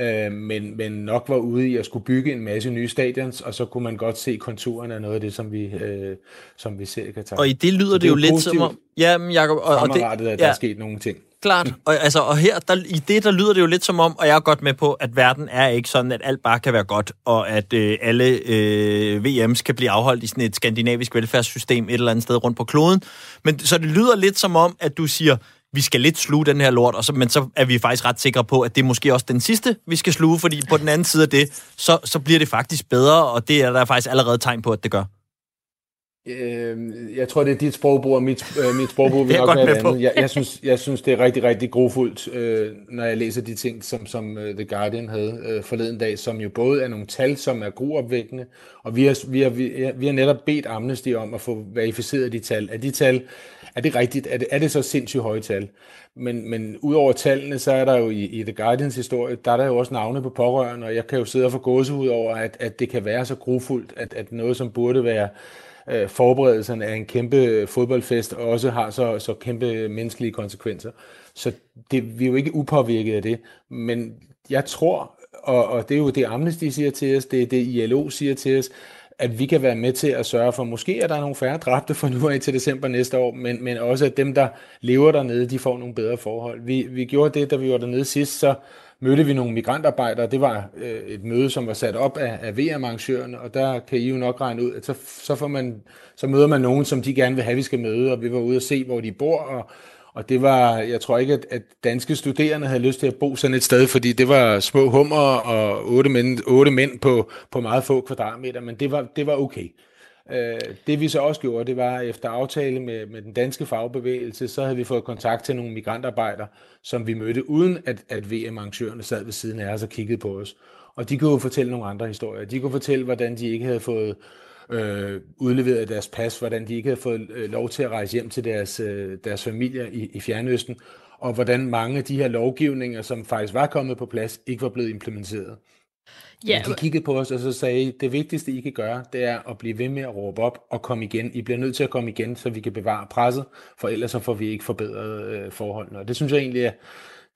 øh, men, men nok var ude i at skulle bygge en masse nye stadions, og så kunne man godt se konturerne af noget af det, som vi, øh, som vi ser i Katar. Og i det lyder det, det jo lidt som om... Jamen, Jacob, og, og det, at der ja, er sket nogle ting. Klart, og, altså, og her, der, i det, der lyder det jo lidt som om, og jeg er godt med på, at verden er ikke sådan, at alt bare kan være godt, og at øh, alle øh, V M's kan blive afholdt i sådan et skandinavisk velfærdssystem et eller andet sted rundt på kloden. Men så det lyder lidt som om, at du siger, vi skal lidt sluge den her lort, og så, men så er vi faktisk ret sikre på, at det er måske også den sidste, vi skal sluge, fordi på den anden side af det, så, så bliver det faktisk bedre, og det er der faktisk allerede tegn på, at det gør. Jeg tror, det er dit sprogbrug og mit, øh, mit sprogbrug. Vi nok jeg, jeg, jeg, synes, jeg synes, det er rigtig, rigtig grofuldt, øh, når jeg læser de ting, som, som The Guardian havde øh, forleden dag, som jo både er nogle tal, som er gruopvækkende, og vi har, vi, har, vi, vi har netop bedt Amnesty om at få verificeret de tal. Er de tal, er det rigtigt? Er det, er det så sindssygt høje tal? Men, men ud over tallene, så er der jo i, i The Guardians historie, der er der jo også navne på pårørende, og jeg kan jo sidde og få gåsehud over, at, at det kan være så grofuldt, at, at noget, som burde være forberedelserne af en kæmpe fodboldfest, og også har så, så kæmpe menneskelige konsekvenser. Så det, vi er jo ikke upåvirket af det. Men jeg tror, og, og det er jo det Amnesty siger til os, det er det I L O siger til os, at vi kan være med til at sørge for, måske er der nogle færre dræbte fra nu af til december næste år, men, men også at dem, der lever dernede, de får nogle bedre forhold. Vi, vi gjorde det, da vi var dernede sidst, så mødte vi nogle migrantarbejdere. Det var øh, et møde, som var sat op af, af V M-arrangørerne, og der kan I jo nok regne ud, at så, så, får man, så møder man nogen, som de gerne vil have, vi skal møde, og vi var ude og se, hvor de bor, og, og det var, jeg tror ikke, at, at danske studerende havde lyst til at bo sådan et sted, fordi det var små hummer og otte mænd, otte mænd på, på meget få kvadratmeter, men det var, det var okay. Det vi så også gjorde, det var efter aftale med, med den danske fagbevægelse, så havde vi fået kontakt til nogle migrantarbejdere, som vi mødte uden at, at V M-arrangørerne sad ved siden af os og kiggede på os. Og de kunne jo fortælle nogle andre historier. De kunne fortælle, hvordan de ikke havde fået øh, udleveret deres pas, hvordan de ikke havde fået øh, lov til at rejse hjem til deres, øh, deres familier i, i Fjernøsten, og hvordan mange af de her lovgivninger, som faktisk var kommet på plads, ikke var blevet implementeret. Ja. De kiggede på os, og så sagde, det vigtigste, I kan gøre, det er at blive ved med at råbe op og komme igen. I bliver nødt til at komme igen, så vi kan bevare presset, for ellers så får vi ikke forbedret øh, forholdene. Og det synes jeg egentlig er,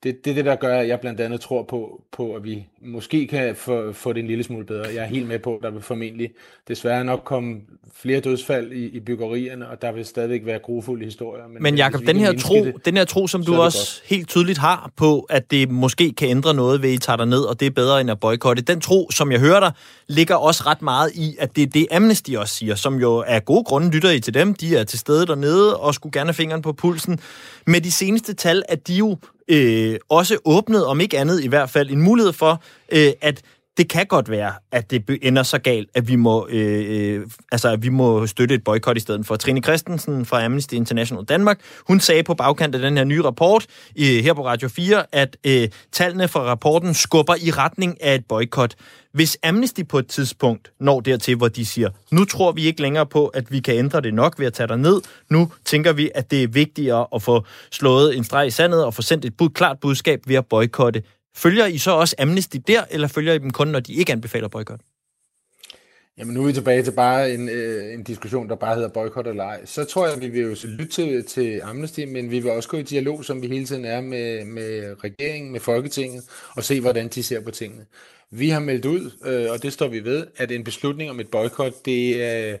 det, det er det, der gør, at jeg blandt andet tror på, på at vi måske kan få, få det en lille smule bedre. Jeg er helt med på, at der vil formentlig desværre nok komme flere dødsfald i, i byggerierne, og der vil stadigvæk være grufulde historier. Men, men Jacob, den her, tro, det, den her tro, som du også godt. helt tydeligt har på, at det måske kan ændre noget ved, at I tager dig ned, og det er bedre end at boykotte. Den tro, som jeg hører dig, ligger også ret meget i, at det er det Amnesty også siger, som jo af gode grunde lytter I til dem. De er til stede dernede og skulle gerne have fingeren på pulsen. Med de seneste tal, at de jo øh, også åbnede, om ikke andet i hvert fald, en mulighed for, øh, at det kan godt være, at det ender så galt, at vi må, øh, altså, at vi må støtte et boykot i stedet for. Trine Christensen fra Amnesty International Danmark, hun sagde på bagkant af den her nye rapport øh, her på Radio fire, at øh, tallene fra rapporten skubber i retning af et boykot. Hvis Amnesty på et tidspunkt når dertil, hvor de siger, nu tror vi ikke længere på, at vi kan ændre det nok ved at tage dig ned. Nu tænker vi, at det er vigtigere at få slået en streg i sandet og få sendt et bud, klart budskab ved at boykotte. Følger I så også Amnesty der, eller følger I dem kun, når de ikke anbefaler boykot? Jamen nu er vi tilbage til bare en, øh, en diskussion, der bare hedder boykot eller ej. Så tror jeg, at vi vil jo lytte til, til Amnesty, men vi vil også gå i dialog, som vi hele tiden er med, med regeringen, med Folketinget, og se, hvordan de ser på tingene. Vi har meldt ud, øh, og det står vi ved, at en beslutning om et boykot, det er... Øh,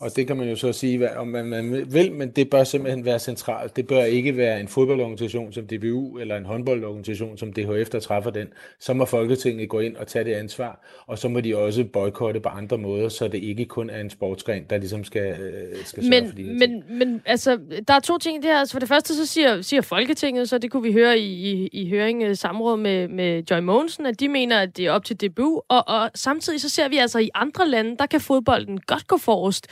Og det kan man jo så sige, om man vil, men det bør simpelthen være centralt. Det bør ikke være en fodboldorganisation som D B U eller en håndboldorganisation som D H F, der træffer den. Så må Folketinget gå ind og tage det ansvar, og så må de også boykotte på andre måder, så det ikke kun er en sportsgren, der ligesom skal, skal sørge men, for de her ting. Men, men altså, der er to ting i det her. Altså, for det første så siger, siger Folketinget, så det kunne vi høre i, i, i høring samråd med, med Joy Mogensen, at de mener, at det er op til D B U, og, og samtidig så ser vi altså i andre lande, der kan fodbolden godt gå forrest.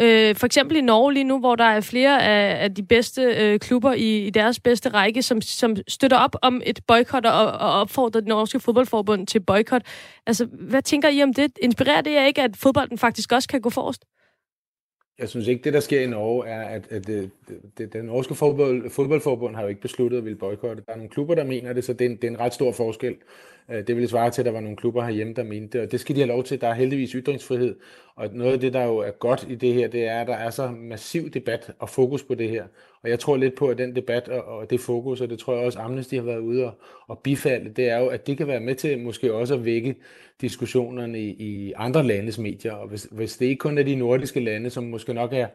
Øh, for eksempel i Norge lige nu, hvor der er flere af, af de bedste øh, klubber i, i deres bedste række, som, som støtter op om et boykot og, og opfordrer det norske fodboldforbund til boykot. Altså, hvad tænker I om det? Inspirerer det jer ikke, at fodbolden faktisk også kan gå forrest? Jeg synes ikke, det der sker i Norge er, at, at, at, at den norske fodbold, fodboldforbund har jo ikke besluttet at ville boykotte. Der er nogle klubber, der mener det, så det er en, det er en ret stor forskel. Det ville svare til, at der var nogle klubber herhjemme, der mente det, og det skal de have lov til. Der er heldigvis ytringsfrihed, og noget af det, der jo er godt i det her, det er, at der er så massiv debat og fokus på det her. Og jeg tror lidt på, at den debat og, og det fokus, og det tror jeg også Amnesty har været ude og, og bifalde, det er jo, at det kan være med til måske også at vække diskussionerne i, i andre landes medier. Og hvis, hvis det ikke kun er de nordiske lande, som måske nok er,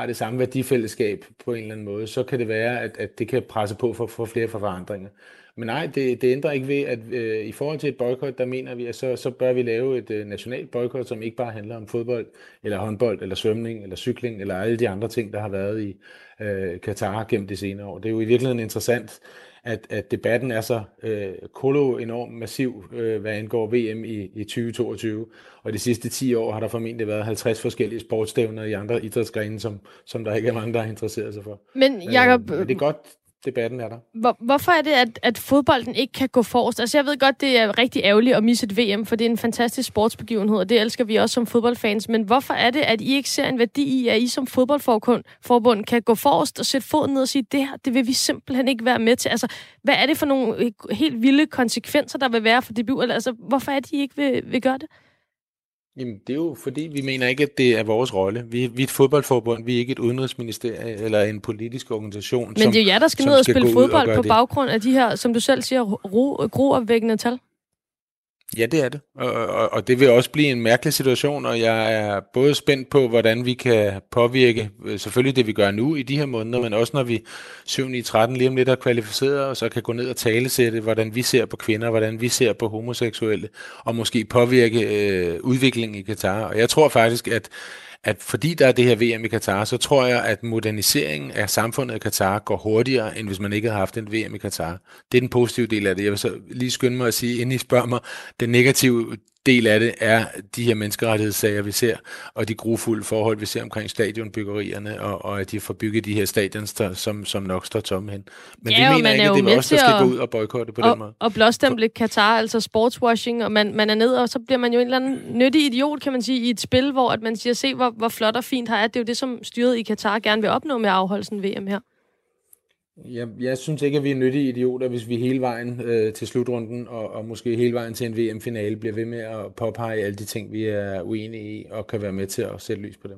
har det samme værdifællesskab på en eller anden måde, så kan det være, at, at det kan presse på for, for flere forandringer. Men nej, det, det ændrer ikke ved, at øh, i forhold til et boykot, der mener vi, at så, så bør vi lave et øh, nationalt boykot, som ikke bare handler om fodbold, eller håndbold, eller svømning, eller cykling, eller alle de andre ting, der har været i øh, Katar gennem de senere år. Det er jo i virkeligheden interessant, at, at debatten er så øh, kolo enormt massiv, øh, hvad angår V M i, i tyve toogtyve. Og de sidste ti år har der formentlig været halvtreds forskellige sportsstævner i andre idrætsgrene, som, som der ikke er mange, der er interesseret sig for. Men Jacob... Øh, det er godt... Debatten er der. Hvor, hvorfor er det, at, at fodbolden ikke kan gå forrest? Altså, jeg ved godt, det er rigtig ærgerligt at misse et V M, for det er en fantastisk sportsbegivenhed, og det elsker vi også som fodboldfans. Men hvorfor er det, at I ikke ser en værdi i, at I som fodboldforbund kan gå forrest og sætte foden ned og sige, det her, det vil vi simpelthen ikke være med til? Altså, hvad er det for nogle helt vilde konsekvenser, der vil være for debut? Altså, hvorfor er det, I ikke vil, vil gøre det? Jamen, det er jo fordi, vi mener ikke, at det er vores rolle. Vi, vi er et fodboldforbund, vi er ikke et udenrigsministerium eller en politisk organisation. Men som, det er jo jer, der skal ned og spille fodbold og på det. Baggrund af de her, som du selv siger, ro, groopvækkende tal. Ja, det er det. Og, og, og det vil også blive en mærkelig situation, og jeg er både spændt på, hvordan vi kan påvirke selvfølgelig det, vi gør nu i de her måneder, men også når vi syv ni tretten lige om lidt er kvalificeret, og så kan gå ned og talesætte, hvordan vi ser på kvinder, hvordan vi ser på homoseksuelle, og måske påvirke øh, udviklingen i Katar. Og jeg tror faktisk, at at fordi der er det her V M i Katar, så tror jeg, at moderniseringen af samfundet i Katar går hurtigere, end hvis man ikke havde haft en V M i Katar. Det er den positive del af det. Jeg vil så lige skynde mig at sige, inden I spørger mig, den negative del af det er de her menneskerettighedssager, vi ser, og de grufulde forhold, vi ser omkring stadionbyggerierne, og, og at de får bygget de her stadions, der, som, som nok står tomme hen. Men ja, vi mener ikke, at det er os, der skal gå ud og boykotte på og, den måde. Og blåstemple Katar, altså sportswashing, og man, man er ned, og så bliver man jo en eller anden nyttig idiot, kan man sige, i et spil, hvor at man siger, se hvor, hvor flot og fint her er. Det er jo det, som styret i Katar gerne vil opnå med afholdelsen V M her. Jeg, jeg synes ikke, at vi er nyttige idioter, hvis vi hele vejen øh, til slutrunden og, og måske hele vejen til en V M-finale bliver ved med at påpege alle de ting, vi er uenige i og kan være med til at sætte lys på dem.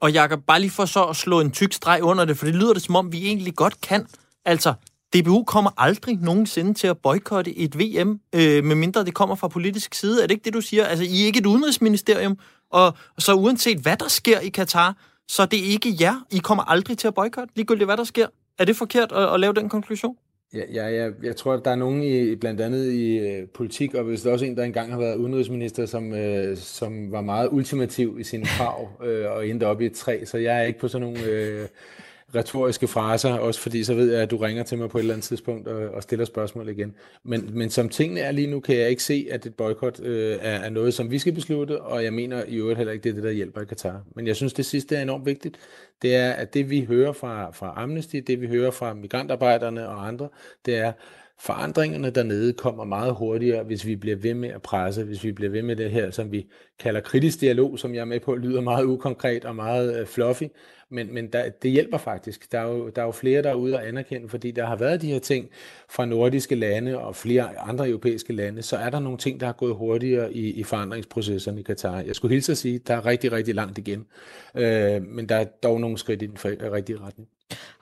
Og Jacob, bare lige for så at slå en tyk streg under det, for det lyder det, som om vi egentlig godt kan. Altså, D B U kommer aldrig nogensinde til at boykotte et V M, øh, medmindre det kommer fra politisk side. Er det ikke det, du siger? Altså, I er ikke et udenrigsministerium, og så uanset hvad der sker i Katar, så det er ikke jer. I kommer aldrig til at boykotte, ligegyldigt hvad der sker. Er det forkert at, at lave den konklusion? Ja, ja, ja, jeg tror, at der er nogen i, blandt andet i øh, politik, og hvis der også en, der engang har været udenrigsminister, som, øh, som var meget ultimativ i sine krav øh, og endte op i et træ, så jeg er ikke på sådan nogle øh, retoriske fraser, også fordi så ved jeg, at du ringer til mig på et eller andet tidspunkt og, og stiller spørgsmål igen. Men, men som tingene er lige nu, kan jeg ikke se, at et boykot øh, er, er noget, som vi skal beslutte, og jeg mener i øvrigt heller ikke, det er det, der hjælper i Katar. Men jeg synes, det sidste er enormt vigtigt. Det er, at det vi hører fra, fra Amnesty, det vi hører fra migrantarbejderne og andre, det er, forandringerne dernede kommer meget hurtigere, hvis vi bliver ved med at presse, hvis vi bliver ved med det her, som vi kalder kritisk dialog, som jeg er med på, lyder meget ukonkret og meget fluffy, men, men der, det hjælper faktisk. Der er, jo, der er jo flere, der er ude og anerkende, fordi der har været de her ting fra nordiske lande og flere andre europæiske lande, så er der nogle ting, der har gået hurtigere i, i forandringsprocesserne i Katar. Jeg skulle hilse at sige, at der er rigtig, rigtig langt igen, øh, men der er dog nogle skridt i den rigtige retning.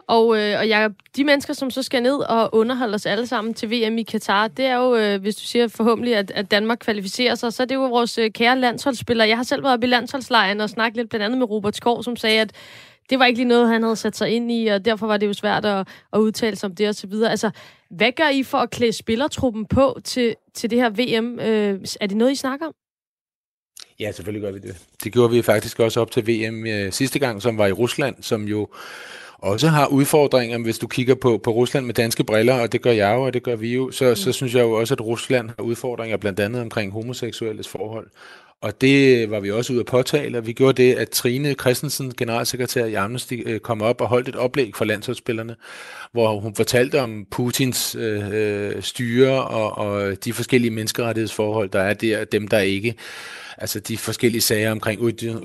Og, øh, og Jacob, de mennesker, som så skal ned og underholde os alle sammen til V M i Katar, det er jo, øh, hvis du siger forhåbentlig, at, at Danmark kvalificerer sig, så er det jo vores øh, kære landsholdsspillere. Jeg har selv været oppe i landsholdslejren og snakket lidt blandt andet med Robert Skov, som sagde, at det var ikke lige noget, han havde sat sig ind i, og derfor var det jo svært at, at udtale sig om det og så videre. Altså, hvad gør I for at klæde spillertruppen på til, til det her V M? Øh, er det noget, I snakker om? Ja, selvfølgelig gør vi det. Det gjorde vi faktisk også op til V M øh, sidste gang, som var i Rusland, som jo også har udfordringer, hvis du kigger på, på Rusland med danske briller, og det gør jeg jo, og det gør vi jo, så, så synes jeg jo også, at Rusland har udfordringer blandt andet omkring homoseksuelles forhold. Og det var vi også ude at påtale, og vi gjorde det, at Trine Christensen, generalsekretær i Amnesty, kom op og holdt et oplæg for landsholdsspillerne, hvor hun fortalte om Putins øh, styre og, og de forskellige menneskerettighedsforhold, der er der, og dem, der ikke. Altså de forskellige sager omkring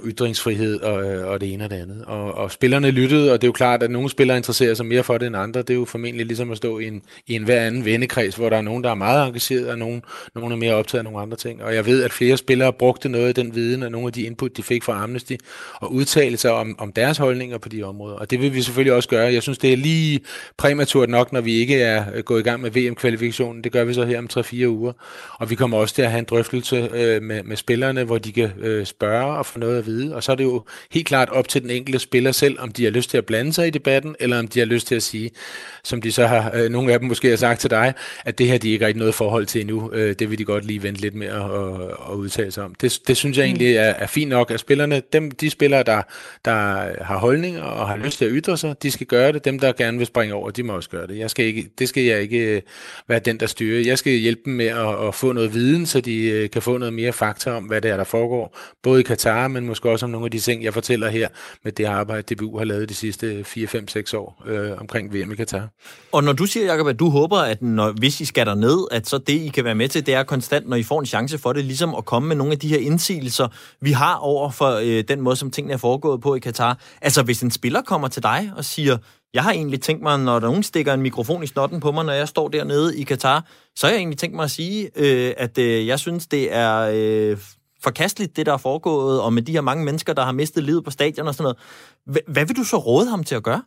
ytringsfrihed og, og det ene og det andet. Og, og spillerne lyttede, og det er jo klart, at nogle spillere interesserer sig mere for det end andre. Det er jo formentlig ligesom at stå i en, i en hver anden vennekreds, hvor der er nogen, der er meget engageret, og nogen, nogen er mere optaget af nogle andre ting. Og jeg ved, at flere spillere brugte noget af den viden og nogle af de input, de fik fra Amnesty, og udtalte sig om, om deres holdninger på de områder. Og det vil vi selvfølgelig også gøre. Jeg synes, det er lige præmaturt nok, når vi ikke er gået i gang med V M-kvalifikationen. Det gør vi så her om tre fire uger. Og vi kommer også til at have en drøftelse øh, med, med spillerne, hvor de kan øh, spørge og få noget at vide. Og så er det jo helt klart op til den enkelte spiller selv, om de har lyst til at blande sig i debatten, eller om de har lyst til at sige, som de så har, øh, nogle af dem måske har sagt til dig, at det her, de ikke har noget forhold til endnu. Øh, det vil de godt lige vente lidt med at, at, at udtale sig om. Det, det synes jeg egentlig er, er fint nok, at spillerne, dem, de spillere, der, der har holdninger og har lyst til at ytre sig, de skal gøre det. Dem, der gerne vil springe over, de må også gøre det. Jeg skal ikke, det skal jeg ikke være den, der styrer. Jeg skal hjælpe dem med at, at få noget viden, så de kan få noget mere fakta om, hvad det er, der foregår, både i Katar, men måske også om nogle af de ting, jeg fortæller her med det arbejde, D B U har lavet de sidste fire fem seks år øh, omkring V M i Katar. Og når du siger, Jacob, at du håber, at når, hvis I skal derned, at så det, I kan være med til, det er konstant, når I får en chance for det, ligesom at komme med nogle af de her indsigelser, vi har over for øh, den måde, som tingene er foregået på i Katar. Altså, hvis en spiller kommer til dig og siger, jeg har egentlig tænkt mig, når nogen stikker en mikrofon i snotten på mig, når jeg står dernede i Katar, så har jeg egentlig tænkt mig at sige, øh, at øh, jeg synes, det er øh, forkasteligt, det der er foregået, og med de her mange mennesker, der har mistet livet på stadion og sådan noget. Hvad vil du så råde ham til at gøre?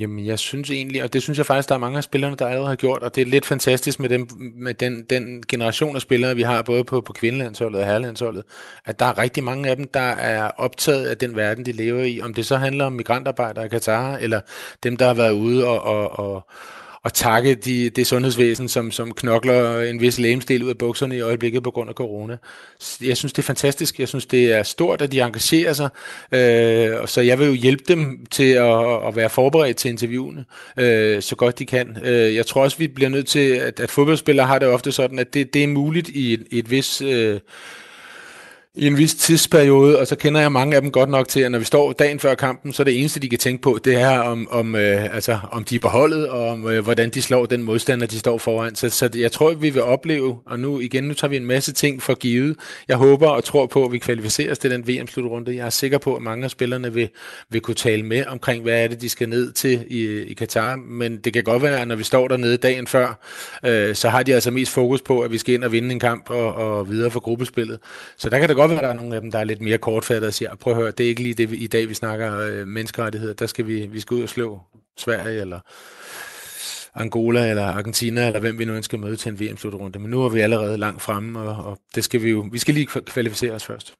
Jamen, jeg synes egentlig, og det synes jeg faktisk, der er mange af spillerne, der allerede har gjort, og det er lidt fantastisk med, dem, med den, den generation af spillere, vi har, både på, på kvindelandsholdet og herrelandsholdet, at der er rigtig mange af dem, der er optaget af den verden, de lever i. Om det så handler om migrantarbejdere i Katar, eller dem, der har været ude og... og, og og takke de, det sundhedsvæsen, som, som knokler en vis legemsdel ud af bukserne i øjeblikket på grund af corona. Jeg synes, det er fantastisk. Jeg synes, det er stort, at de engagerer sig. Øh, så jeg vil jo hjælpe dem til at, at være forberedt til interviewene, øh, så godt de kan. Øh, jeg tror også, vi bliver nødt til, at, at fodboldspillere har det ofte sådan, at det, det er muligt i et, et vis... Øh, i en vis tidsperiode, og så kender jeg mange af dem godt nok til, at når vi står dagen før kampen, så er det eneste, de kan tænke på, det er, om, om, øh, altså, om de er på holdet, og om, øh, hvordan de slår den modstander, de står foran. Så, så jeg tror, vi vil opleve, og nu igen, nu tager vi en masse ting for givet. Jeg håber og tror på, at vi kvalificerer os til den V M-slutrunde. Jeg er sikker på, at mange af spillerne vil, vil kunne tale med omkring, hvad er det, de skal ned til i, i Katar. Men det kan godt være, at når vi står dernede dagen før, øh, så har de altså mest fokus på, at vi skal ind og vinde en kamp og, og videre for gruppespillet. Så der kan det godt at der er nogle af dem, der er lidt mere kortfattet og siger, prøv at høre, det er ikke lige det, vi, i dag vi snakker øh, menneskerettigheder, der skal vi, vi skal ud og slå Sverige, eller Angola eller Argentina, eller hvem vi nu ønsker at møde til en V M-slutrunde. Men nu er vi allerede langt fremme, og, og det skal vi jo, vi skal lige kvalificere os først.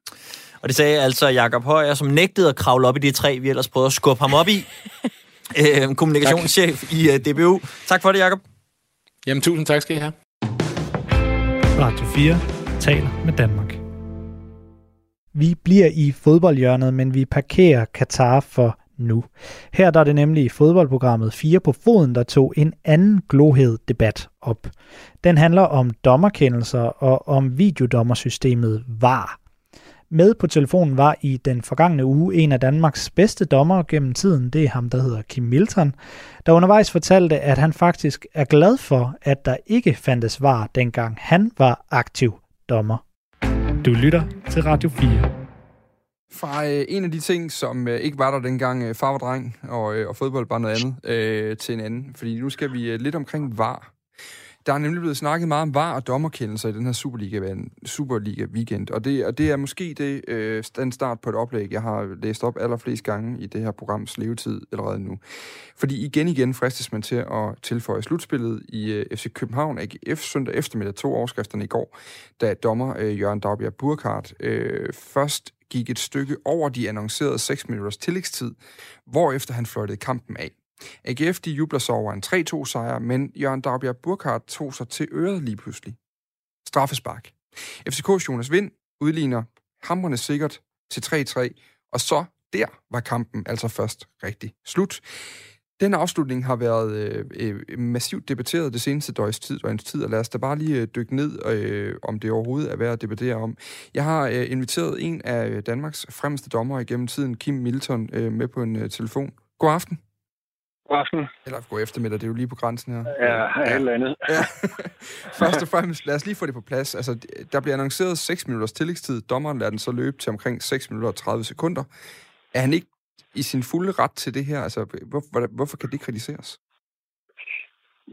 Og det sagde altså Jacob Højer, som nægtede at kravle op i de tre, vi ellers prøvede at skubbe ham op i. øh, kommunikationschef tak. i uh, D B U. Tak for det, Jacob. Jamen, tusind tak skal I have. Radio fire taler med Danmark. Vi bliver i fodboldhjørnet, men vi parkerer Katar for nu. Her der er det nemlig i fodboldprogrammet fire på foden, der tog en anden glohed debat op. Den handler om dommerkendelser og om videodommersystemet V A R. Med på telefonen var i den forgangne uge en af Danmarks bedste dommere gennem tiden. Det er ham, der hedder Kim Milton, der undervejs fortalte, at han faktisk er glad for, at der ikke fandtes V A R, dengang han var aktiv dommer. Du lytter til Radio fire. Fra øh, en af de ting, som øh, ikke var der dengang øh, far var dreng, og, øh, og fodbold var noget andet, øh, til en anden. Fordi nu skal vi øh, lidt omkring V A R. Der er nemlig blevet snakket meget om V A R og dommerkendelser i den her Superliga-weekend, og det, og det er måske det, øh, den start på et oplæg, jeg har læst op allerflest gange i det her programs levetid allerede nu. Fordi igen igen fristes man til at tilføje slutspillet i øh, F C København A G F søndag eftermiddag, to overskrifterne i går, da dommer øh, Jørgen Dagbjerg Burkart øh, først gik et stykke over de annoncerede seks minutters tillægstid, hvorefter han fløjtede kampen af. A G F de jubler så over en tre-to sejr, men Jørgen Dagbjerg Burkart tog sig til øret lige pludselig. Straffespark. F C K's Jonas Vind udligner hamrende sikkert til tre-tre, og så der var kampen altså først rigtig slut. Den afslutning har været øh, øh, massivt debatteret det seneste døgns tid, døgns tid, og lad os da bare lige øh, dykke ned, øh, om det overhovedet er værd at debattere om. Jeg har øh, inviteret en af Danmarks fremmeste dommere igennem tiden, Kim Milton, øh, med på en øh, telefon. God aften. God aften. Eller god eftermiddag, det er jo lige på grænsen her. Ja, ja. Alt andet. Ja. Først og fremmest, lad os lige få det på plads. Altså, der bliver annonceret seks minutters tillægstid. Dommeren lader den så løbe til omkring seks minutter og tredive sekunder. Er han ikke i sin fulde ret til det her? Altså, hvor, hvor, hvorfor kan det kritiseres?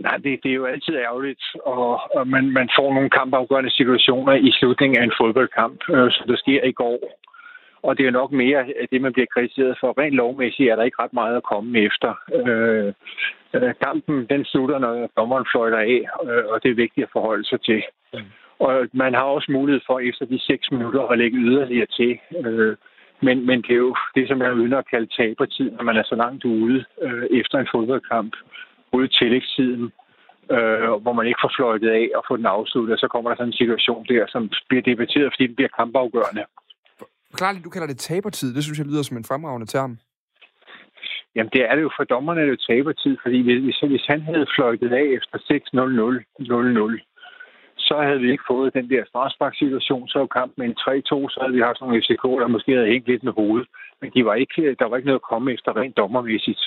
Nej, det, det er jo altid ærgerligt, og, og man, man får nogle kampafgørende situationer i slutningen af en fodboldkamp, øh, som der sker i går. Og det er jo nok mere det, man bliver kritiseret for. Rent lovmæssigt er der ikke ret meget at komme efter. Øh, kampen, den slutter, når dommeren fløjter af, og det er vigtigt at forholde sig til. Og man har også mulighed for efter de seks minutter at lægge yderligere til. Øh, Men, men det er jo det, som jeg ynder at kalde tabertid, når man er så langt ude øh, efter en fodboldkamp, ude i tillægstiden, øh, hvor man ikke får fløjtet af og får den afsluttet, og så kommer der sådan en situation der, som bliver debatteret, fordi den bliver kampafgørende. Klart, du kalder det tabertid. Det synes jeg lyder som en fremragende term. Jamen, det er det jo. For dommerne er det jo tabertid, fordi hvis, hvis han havde fløjtet af efter seks nul nul, så havde vi ikke fået den der straffesparkssituation, så kampen med en tre-to, så havde vi haft nogle F C K, der måske havde hængt lidt med hovedet. Men de var ikke, der var ikke noget at komme efter rent dommermæssigt.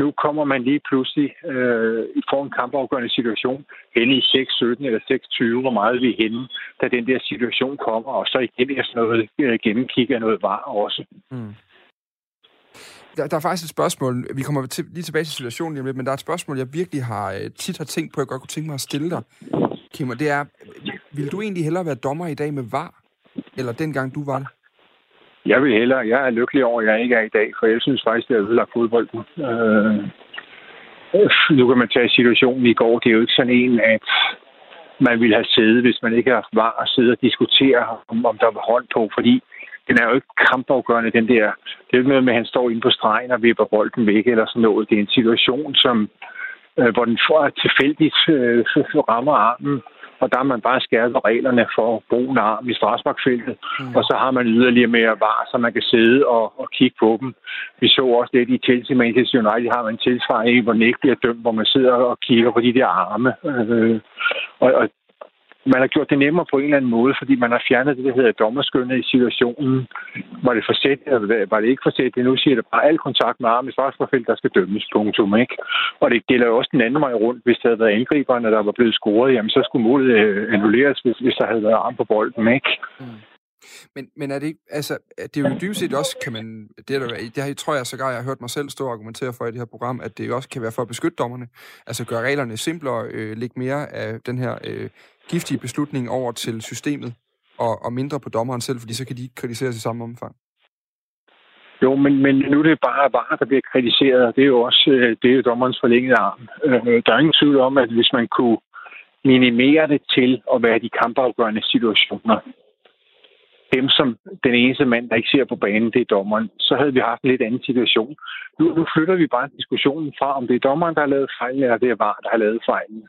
Nu kommer man lige pludselig øh, for en kampafgørende situation, henne i seks sytten eller seks tyve, hvor meget vi er henne, da den der situation kommer, og så igen er sådan noget øh, gennemkig af noget var også. Mm. Der, der er faktisk et spørgsmål, vi kommer til, lige tilbage til situationen lige om lidt, men der er et spørgsmål, jeg virkelig har tit har tænkt på, jeg godt kunne tænke mig at stille dig. Kim, og det er, vil du egentlig hellere være dommer i dag med V A R, eller dengang du var det? Jeg vil hellere. Jeg er lykkelig over, at jeg ikke er i dag, for jeg synes faktisk, det er ødelagt fodbolden. Øh, nu kan man tage situationen i går. Det er jo ikke sådan en, at man ville have siddet, hvis man ikke har V A R, og sidde og diskutere, om, om der var hånd på, fordi den er jo ikke kampafgørende, den der. Det er jo ikke noget med, at han står inde på stregen og vipper bolden væk, eller sådan noget. Det er en situation, som hvor den får tilfældigt øh, rammer armen, og der er man bare skærpet reglerne for brugen af arm i straffesparksfeltet, mm. og så har man yderligere mere V A R, så man kan sidde og, og kigge på dem. Vi så også lidt i Chelsea, Manchester United har man en tilsvarende, hvor den ikke bliver dømt, hvor man sidder og kigger på de der arme. Øh, og, og man har gjort det nemmere på en eller anden måde, fordi man har fjernet det, der hedder dommerskønnet i situationen. Var det forsæt, eller var det ikke forsæt? Det nu siger det bare, al kontakt med armen i straffesparksfeltet, der skal dømmes, punktum, ikke? Og det gælder jo også den anden vej rundt. Hvis der havde været angriberne, der var blevet scoret, jamen så skulle målet annulleres, hvis, hvis der havde været arm på bolden, ikke? Mm. Men, men er det ikke, altså, det er jo dybest set også, kan man, det, er, det her, tror jeg sågar, jeg har hørt mig selv stå og argumentere for i det her program, at det jo også kan være for at beskytte dommerne, altså gøre reglerne simplere, øh, lægge mere af den her øh, giftige beslutning over til systemet, og, og mindre på dommeren selv, fordi så kan de ikke kritisere sig i samme omfang. Jo, men, men nu er det bare varer, der bliver kritiseret. Det er jo også det er jo dommerens forlængede arm. Der er ingen tvivl om, at hvis man kunne minimere det til at være de kampafgørende situationer, dem som den eneste mand, der ikke ser på banen, det er dommeren, så havde vi haft en lidt anden situation. Nu, nu flytter vi bare diskussionen fra, om det er dommeren, der har lavet fejlen, eller det er var, der har lavet fejlen.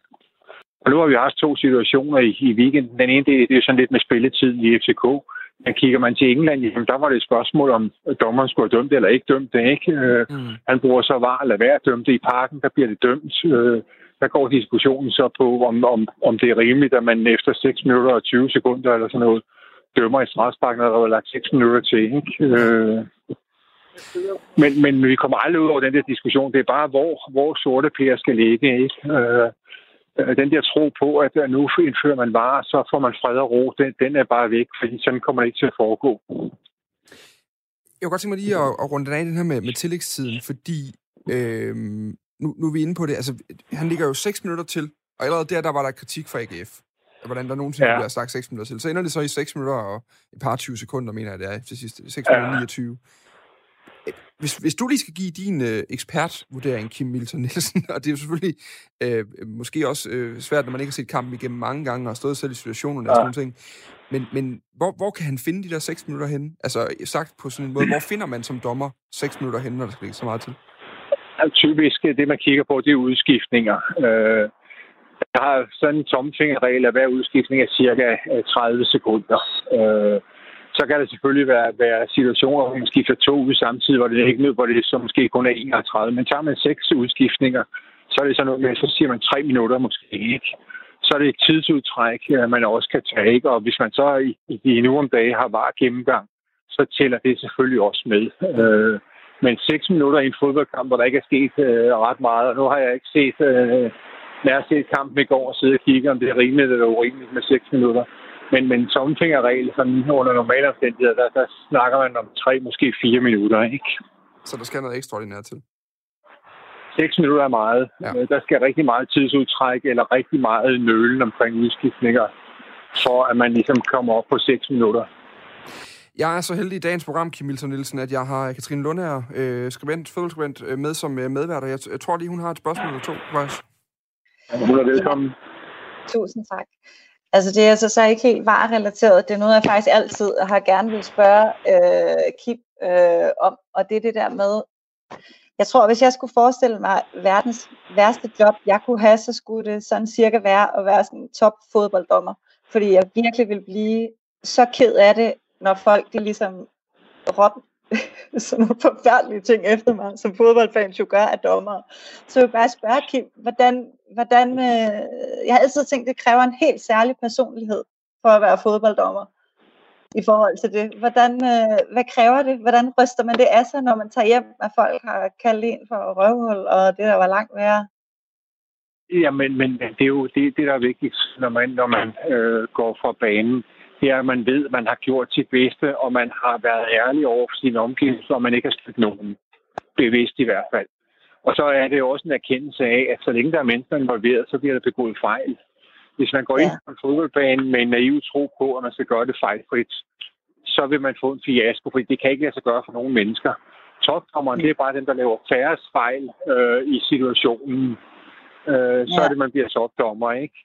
Og nu har vi haft to situationer i, i weekenden. Den ene, det, det er sådan lidt med spilletiden i F C K. Men kigger man til England, jamen, der var det et spørgsmål, om dommeren skulle have dømt eller ikke dømt det, ikke? Mm. Han bruger så var eller hvad dømt det i parken, der bliver det dømt. Der går diskussionen så på, om, om, om det er rimeligt, at man efter seks minutter og tyve sekunder eller sådan noget, dømmer i strafsparken, og der var lagt seks minutter til, ikke? Øh. Men, men vi kommer aldrig ud over den der diskussion. Det er bare, hvor, hvor sorte pærer skal ligge, ikke? Øh. Den der tro på, at nu indfører man varer, så får man fred og ro, den, den er bare væk, fordi sådan kommer det ikke til at foregå. Jeg kunne godt tænke mig lige at, at runde den af den her med, med tillægstiden, fordi øh, nu, nu er vi inde på det. Altså, han ligger jo seks minutter til, og allerede der, der var der kritik fra A G F. Hvordan der nogensinde ja. bliver sagt seks minutter til. Så ender det så i seks minutter og et par tyve sekunder, mener jeg, det er til sidst. seks minutter niogtyve. Hvis, hvis du lige skal give din øh, ekspertvurdering, Kim Milton Nielsen, og det er jo selvfølgelig øh, måske også øh, svært, når man ikke har set kampen igennem mange gange, og har stået selv i situationen og ja. sådan ting. Men, men hvor, hvor kan han finde de der seks minutter henne? Altså sagt på sådan en måde, hvor finder man som dommer seks minutter henne, når der skal ikke så meget til? Ja, typisk det, man kigger på, det er udskiftninger. Øh, jeg har sådan en tomfingerregel, at hver udskiftning er cirka tredive sekunder. Øh, Så kan der selvfølgelig være, være situationer, hvor man skifter to ud samtidig, hvor det ikke nød, hvor det så måske kun er enogtredive. Men tager man seks udskiftninger, så er det sådan noget, så siger man tre minutter måske ikke. Så er det et tidsudtræk, man også kan tage, ikke? Og hvis man så i, i nu om dagen har var gennemgang, så tæller det selvfølgelig også med. Øh, men seks minutter i en fodboldkamp, hvor der ikke er sket øh, ret meget, og nu har jeg ikke set, øh, når jeg har set kampen i går og sidde og kigge, om det er rimeligt eller urimeligt med seks minutter. Men med en tomfingerregel, sådan under normale omstændigheder, der, der snakker man om tre, måske fire minutter, ikke? Så der skal noget ekstraordinært til? Seks minutter er meget. Ja. Der skal rigtig meget tidsudtræk, eller rigtig meget nølen omkring udskiftninger, for at man ligesom kommer op på seks minutter. Jeg er så heldig i dagens program, Kim Milton Nielsen, at jeg har Katrine Lundager, øh, skribent, fodboldskribent, med som medvært, og jeg tror lige, hun har et spørgsmål eller to, faktisk. Hun er velkommen. Tusind tak. Altså det er altså så ikke helt varerelateret. Det er noget, jeg faktisk altid har gerne vil spørge øh, Kip øh, om. Og det er det der med, jeg tror, hvis jeg skulle forestille mig verdens værste job, jeg kunne have, så skulle det sådan cirka være at være sådan en top fodbolddommer. Fordi jeg virkelig ville blive så ked af det, når folk de ligesom råbte sådan nogle forfærdelige ting efter mig, som fodboldfans jo gør af dommere. Så jeg vil bare spørge Kim, hvordan, hvordan øh, jeg har altid tænkt, det kræver en helt særlig personlighed for at være fodbolddommer i forhold til det. Hvordan, øh, hvad kræver det? Hvordan ryster man det af sig, når man tager hjem, at folk har kaldt en for røvhul, og det der var langt værre? Ja, men, men det er jo det, det der er vigtigt, når man, når man øh, går fra banen. Det er, at man ved, at man har gjort sit bedste, og man har været ærlig over for sine omgivelser, og man ikke har stødt nogen. Bevidst i hvert fald. Og så er det også en erkendelse af, at så længe der er mennesker involveret, så bliver der begået fejl. Hvis man går ind på en fodboldbane med en naiv tro på, at man skal gøre det fejlfrit, så vil man få en fiasko, fordi det kan ikke lade sig gøre for nogle mennesker. Topdommeren, det er bare den, der laver færrest fejl øh, i situationen. Øh, så er det, man bliver topdommer, ikke?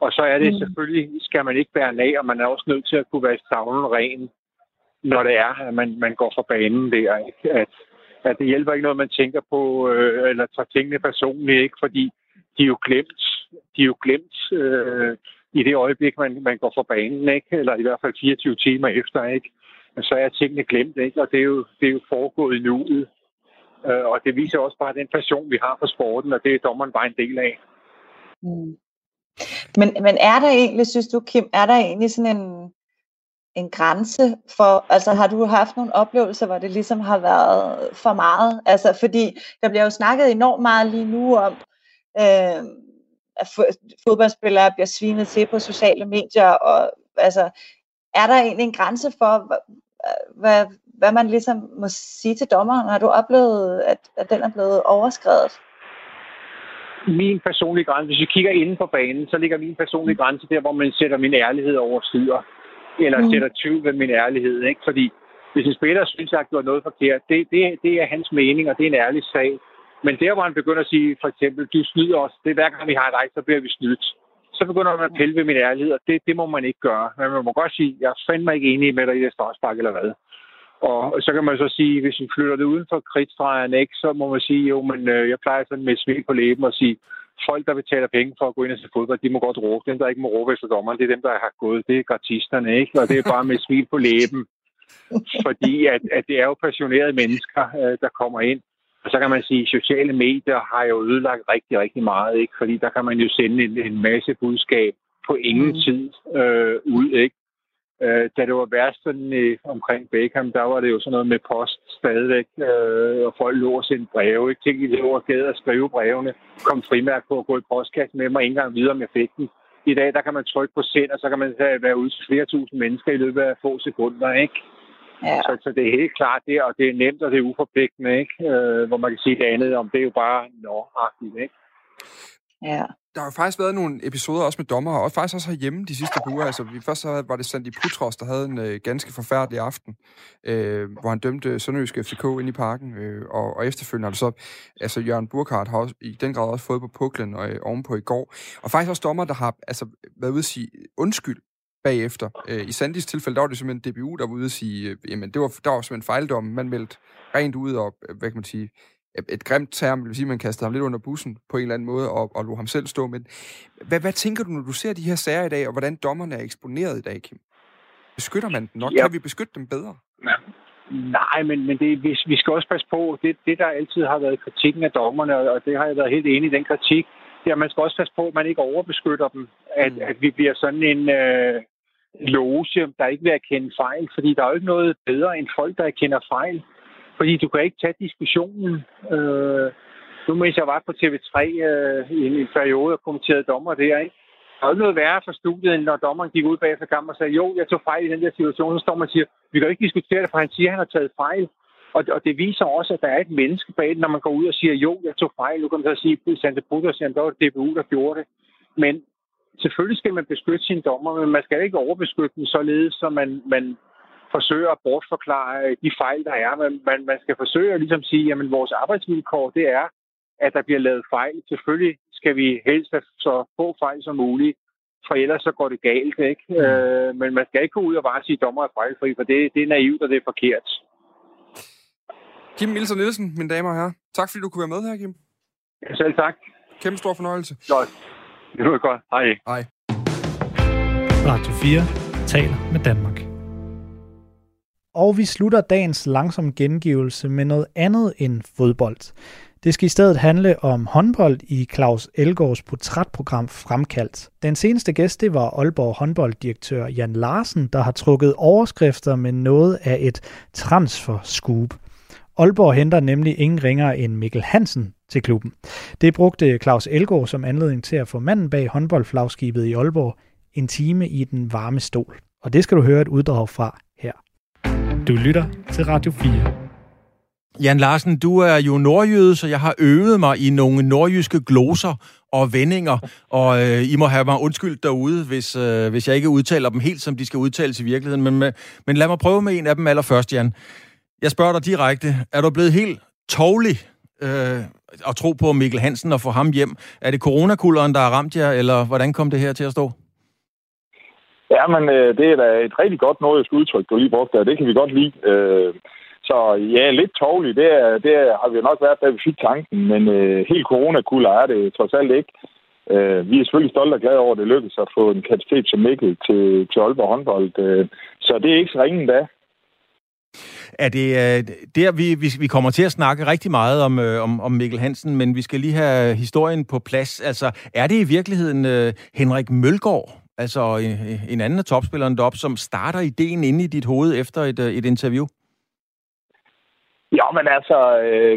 Og så er det selvfølgelig, skal man ikke bære af, og man er også nødt til at kunne være savlen ren, når det er, at man, man går fra banen der. Ikke? At, at det hjælper ikke noget, man tænker på, øh, eller tager tingene personligt, ikke? Fordi de er jo glemt, de er jo glemt øh, i det øjeblik, man, man går fra banen, ikke? Eller i hvert fald fireogtyve timer efter, ikke? Men så er tingene glemt, ikke? Og det er jo, det er jo foregået nu. Øh, og det viser også bare den passion, vi har for sporten, og det er dommeren bare en del af. Mm. Men, men er der egentlig, synes du, Kim, er der egentlig sådan en, en grænse for, altså har du haft nogle oplevelser, hvor det ligesom har været for meget? Altså fordi, der bliver jo snakket enormt meget lige nu om, øh, at fodboldspillere bliver svinet til på sociale medier, og altså, er der egentlig en grænse for, hvad, hvad man ligesom må sige til dommeren? Har du oplevet, at, at den er blevet overskredet? Min personlige grænse, hvis vi kigger inden for banen, så ligger min personlige grænse der, hvor man sætter min ærlighed over styr, eller mm. sætter tvivl ved min ærlighed, ikke? Fordi Hvis en spiller synes, at han gjorde noget forkert, det, det, det er hans mening, og det er en ærlig sag. Men der, hvor han begynder at sige, for eksempel, du snyder os, det er hver gang vi har dig, så bliver vi snydt. Så begynder man at pille ved min ærlighed, og det, det må man ikke gøre. Men man må godt sige, jeg er fandme ikke enig med dig i det straffespark eller hvad. Og så kan man så sige, hvis vi flytter det uden for kridtstregerne, ikke, så må man sige, jo, men øh, jeg plejer sådan med et smil på læben og sige, folk, der betaler penge for at gå ind og se fodbold, de må godt råbe. Dem, der ikke må råbe efter dommeren, det er dem, der har gået. Det er gratisterne, ikke? Og det er bare med et smil på læben. Fordi at, at det er jo passionerede mennesker, øh, der kommer ind. Og så kan man sige, at sociale medier har jo ødelagt rigtig, rigtig meget, ikke? Fordi der kan man jo sende en, en masse budskab på ingen tid øh, ud, ikke? Øh, da det var værst sådan, øh, omkring Beckham, der var det jo sådan noget med post stadigvæk, øh, og folk lå og sendte breve, ikke? Tænk, I lå og gad at skrive brevene, kom frimærk på at gå i postkassen med mig, ikke engang videre, om jeg fik den. I dag, der kan man trykke på send, og så kan man være ude til flere tusind mennesker i løbet af få sekunder, ikke? Ja. Så, så det er helt klart det, og det er nemt, og det er uforpligtende, ikke? Øh, hvor man kan sige det andet om, det er jo bare nå-agtigt, ikke? Ja. Der har jo faktisk været nogle episoder også med dommer, og faktisk også herhjemme de sidste uger. Altså, først så var det Sandy Putros, der havde en øh, ganske forfærdelig aften, øh, hvor han dømte Sønderjyske F C K ind i parken, øh, og, og efterfølgende altså, altså Jørgen Burkart har også, i den grad også fået på puklen og øh, ovenpå i går. Og faktisk også dommer, der har altså, været ude at sige undskyld bagefter. Øh, I Sandys tilfælde, der var det simpelthen D B U, der var ude at sige, øh, jamen det var, der var simpelthen fejldom, man meldte rent ud og, hvad kan man sige, et grimt term, det vil sige, man kastede ham lidt under bussen på en eller anden måde, og, og lod ham selv stå med den. Hvad, hvad tænker du, når du ser de her sager i dag, og hvordan dommerne er eksponeret i dag, Kim? Beskytter man dem nok? Ja. Kan vi beskytte dem bedre? Ja. Nej, men, men det, vi, vi skal også passe på, det, det der altid har været kritikken af dommerne, og det har jeg været helt enig i, den kritik, det er, man skal også passe på, at man ikke overbeskytter dem, at, mm. at vi bliver sådan en øh, loge, der ikke vil erkende fejl, fordi der er jo ikke noget bedre end folk, der erkender fejl. Fordi du kan ikke tage diskussionen. Øh, nu mens jeg var på T V tre øh, i en, en periode og kommenterede dommer der, ikke? Der er jo noget værre for studiet, end når dommeren gik ud bagefter kampen og sagde, jo, jeg tog fejl i den der situation. Så står man og siger, vi kan jo ikke diskutere det, for han siger, at han har taget fejl. Og, og det viser også, at der er et menneske bag det, når man går ud og siger, jo, jeg tog fejl. Nu kan man så sige, at Sande Brutter siger, at der var det D B U, der gjorde det. Men selvfølgelig skal man beskytte sine dommer, men man skal ikke overbeskytte dem således, så man... man forsøger at bortforklare de fejl, der er. Man, man, man skal forsøge at ligesom sige, jamen vores arbejdsvilkår, det er, at der bliver lavet fejl. Selvfølgelig skal vi helst have så få fejl som muligt, for ellers så går det galt, ikke? Mm. Øh, men man skal ikke gå ud og bare sige, dommer er fejlfri, for det, det er naivt, og det er forkert. Kim Milton Nielsen, mine damer og herrer. Tak, fordi du kunne være med her, Kim. Ja, selv tak. Kæmpe stor fornøjelse. Godt. Det var godt. Hej. Hej. Radio fire taler med Danmark. Og vi slutter dagens langsomme gengivelse med noget andet end fodbold. Det skal i stedet handle om håndbold i Claus Elgaards portrætprogram Fremkaldt. Den seneste gæst, det var Aalborg håndbolddirektør Jan Larsen, der har trukket overskrifter med noget af et transfer-scoop. Aalborg henter nemlig ingen ringere end Mikkel Hansen til klubben. Det brugte Claus Elgaard som anledning til at få manden bag håndboldflagskibet i Aalborg en time i den varme stol. Og det skal du høre et uddrag fra her. Du lytter til Radio fire. Jan Larsen, du er jo nordjyde, så jeg har øvet mig i nogle nordjyske gloser og vendinger, og øh, I må have mig undskyldt derude, hvis, øh, hvis jeg ikke udtaler dem helt, som de skal udtales i virkeligheden. Men, men lad mig prøve med en af dem allerførst, Jan. Jeg spørger dig direkte, er du blevet helt tovlig øh, at tro på Mikkel Hansen og få ham hjem? Er det coronakulderen, der har ramt jer, eller hvordan kom det her til at stå? Ja, men øh, det er da et rigtig godt nordisk udtryk, du lige brugte, og det kan vi godt lide. Øh, så ja, lidt tovlig, det, er, det er, har vi nok været, da vi fik tanken, men øh, helt coronakulder er det trods alt ikke. Øh, vi er selvfølgelig stolte og glade over, at det lykkedes at få en kapacitet som Mikkel til, til Aalborg håndbold, øh, så det er ikke så ringen da. Er det øh, der, vi, vi, vi kommer til at snakke rigtig meget om, øh, om, om Mikkel Hansen, men vi skal lige have historien på plads. Altså, er det i virkeligheden øh, Henrik Mølgaard? Altså en anden af topspilleren deroppe, som starter ideen inde i dit hoved efter et, et interview? Ja, men altså,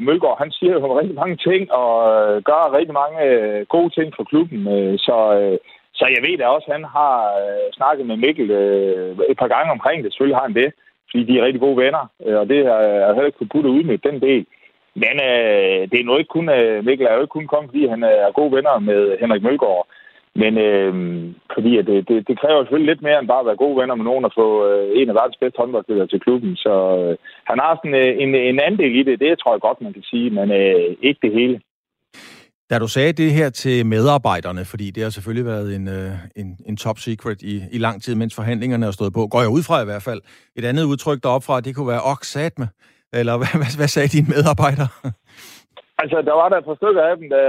Mølgaard, han siger jo rigtig mange ting, og gør rigtig mange gode ting for klubben. Så, så jeg ved da også, at han har snakket med Mikkel et par gange omkring det. Selvfølgelig har han det, fordi de er rigtig gode venner, og det har jeg heller ikke kunne putte ud med den del. Men det er nu ikke kun, Mikkel er jo ikke kun kommet, fordi han er gode venner med Henrik Mølgaard. Men øh, fordi at det, det, det kræver selvfølgelig lidt mere end bare at være gode venner med nogen og få øh, en af verdens bedste håndboldspillere til klubben. Så øh, han har sådan øh, en, en andel i det, det tror jeg godt, man kan sige, men øh, ikke det hele. Da du sagde det her til medarbejderne, fordi det har selvfølgelig været en, en, en top secret i, i lang tid, mens forhandlingerne har stået på, går jeg ud fra i hvert fald. Et andet udtryk deropfra, det kunne være oksatme, eller hvad, hvad sagde dine medarbejdere? Altså, der var der et par stykker af dem, da,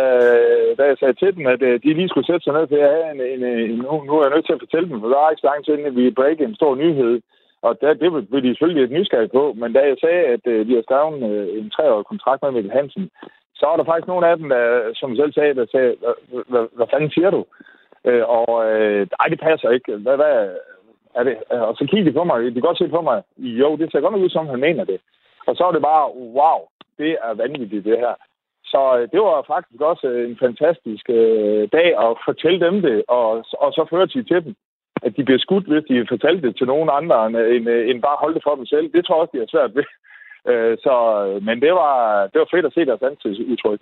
da jeg sagde til dem, at de lige skulle sætte sig ned til at have en... en, en nu, nu er jeg nødt til at fortælle dem, for der er ikke så langt til, at vi breaker en stor nyhed. Og der, det blev de selvfølgelig lidt nysgerrige på, men da jeg sagde, at vi har skrevet en, en treårig kontrakt med Mikkel Hansen, så var der faktisk nogle af dem, der, som selv sagde, der sagde, hvad fanden siger du? Øh, og øh, nej, det passer ikke. Hvad, hvad er det? Og så kiggede de på mig, de godt se på mig, jo, det ser godt nok ud, som han mener det. Og så var det bare, wow, det er vanvittigt, det her. Så det var faktisk også en fantastisk øh, dag at fortælle dem det, og, og så førte de til dem, at de bliver skudt, hvis de fortalte det til nogen andre, end, end, end bare holde det for dem selv. Det tror jeg også, de har svært ved. Øh, så, men det var, det var fedt at se deres ansigtsudtryk.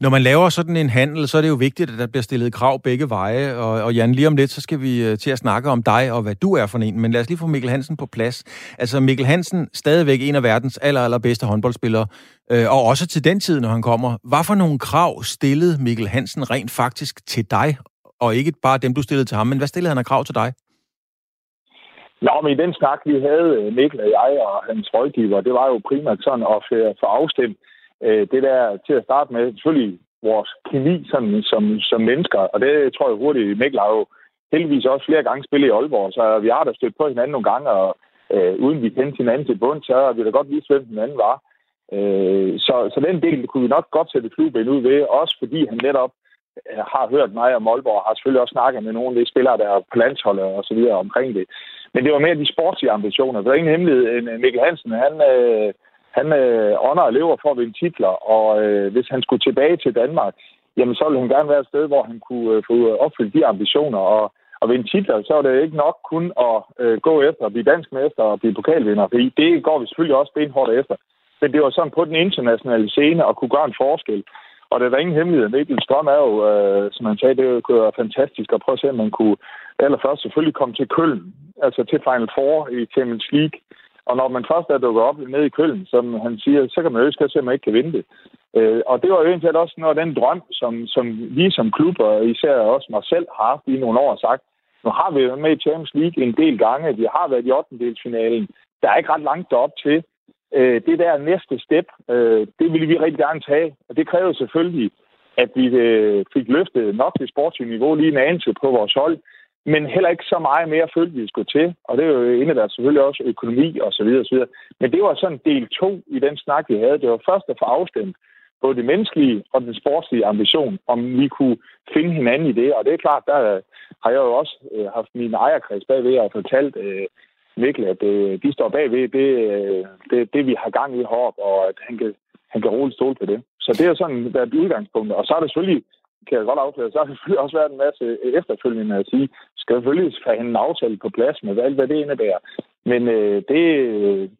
Når man laver sådan en handel, så er det jo vigtigt, at der bliver stillet krav begge veje. Og, og Jan, lige om lidt, så skal vi til at snakke om dig og hvad du er for en. Men lad os lige få Mikkel Hansen på plads. Altså Mikkel Hansen, stadigvæk en af verdens aller, allerbedste håndboldspillere. Øh, og også til den tid, når han kommer. Hvad for nogle krav stillede Mikkel Hansen rent faktisk til dig? Og ikke bare dem, du stillede til ham, men hvad stillede han af krav til dig? Nå, men i den snak, vi havde, Mikkel og jeg og hans rådgiver, det var jo primært sådan at få afstemt det der til at starte med, selvfølgelig vores kemi sådan, som, som mennesker, og det tror jeg hurtigt, Mikkel har jo heldigvis også flere gange spillet i Aalborg, så vi har da stødt på hinanden nogle gange, og øh, uden vi kendte hinanden til bund, så har vi da godt vist, hvem den anden var. Øh, så, så den del kunne vi nok godt sætte flueben ud ved, også fordi han netop øh, har hørt mig om Aalborg, og har selvfølgelig også snakket med nogle af de spillere, der er på landsholdet og så videre omkring det. Men det var mere de sportslige ambitioner. Det var ingen hemmelighed, end Mikkel Hansen, han... Øh, Han øh, ånder og lever for at vinde titler, og øh, hvis han skulle tilbage til Danmark, jamen så ville han gerne være et sted, hvor han kunne øh, få opfyldt de ambitioner. Og, og vinde titler, så er det ikke nok kun at øh, gå efter at blive dansk mester og blive pokalvinder. Det går vi selvfølgelig også benhårdt efter. Men det var sådan på den internationale scene at kunne gøre en forskel. Og det er der ingen hemmelighed. Mikkels drøm er jo, øh, som han sagde, det kunne være fantastisk at prøve at se, om man kunne allerførst selvfølgelig komme til Köln, altså til Final Four i Champions League. Og når man først er dukket op ned i Køln, som han siger, så kan man jo ikke se, at man ikke kan vinde det. Øh, og det var jo egentlig også noget af den drøm, som, som vi som klub, og især også mig selv, har haft i nogle år og sagt, nu har vi jo med i Champions League en del gange, vi har været i ottendedelsfinalen, der er ikke ret langt derop til. Øh, det der næste step, øh, det ville vi rigtig gerne tage, og det krævede selvfølgelig, at vi øh, fik løftet nok til sportslige niveau lige en anelse på vores hold, men heller ikke så meget mere følte, vi skulle til. Og det er jo indebærer selvfølgelig også økonomi og så videre og så videre. Men det var sådan del to i den snak, vi havde. Det var først at få afstemt både det menneskelige og den sportslige ambition, om vi kunne finde hinanden i det. Og det er klart, der har jeg jo også haft min ejerkreds bagved og fortalt øh, Mikkel, at øh, de står bagved det, øh, det, det, vi har gang i heroppe, og at han kan, han kan roligt stole på det. Så det er sådan været udgangspunktet. Og så er det selvfølgelig kan jeg godt afklare, så har det selvfølgelig også været en masse efterfølgende at sige, skal selvfølgelig have en aftale på plads med alt, hvad det indebærer. Men øh, det,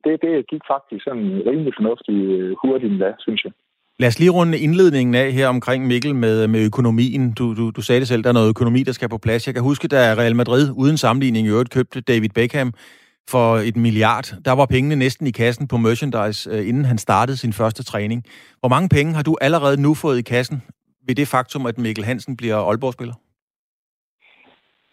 det, det gik faktisk sådan rimelig fornuftigt hurtigt endda, synes jeg. Lad os lige runde indledningen af her omkring Mikkel med, med økonomien. Du, du, du sagde det selv, der er noget økonomi, der skal på plads. Jeg kan huske, da Real Madrid uden sammenligning i øvrigt købte David Beckham for et milliard. Der var pengene næsten i kassen på merchandise, inden han startede sin første træning. Hvor mange penge har du allerede nu fået i kassen ved det faktum, at Mikkel Hansen bliver Aalborg-spiller?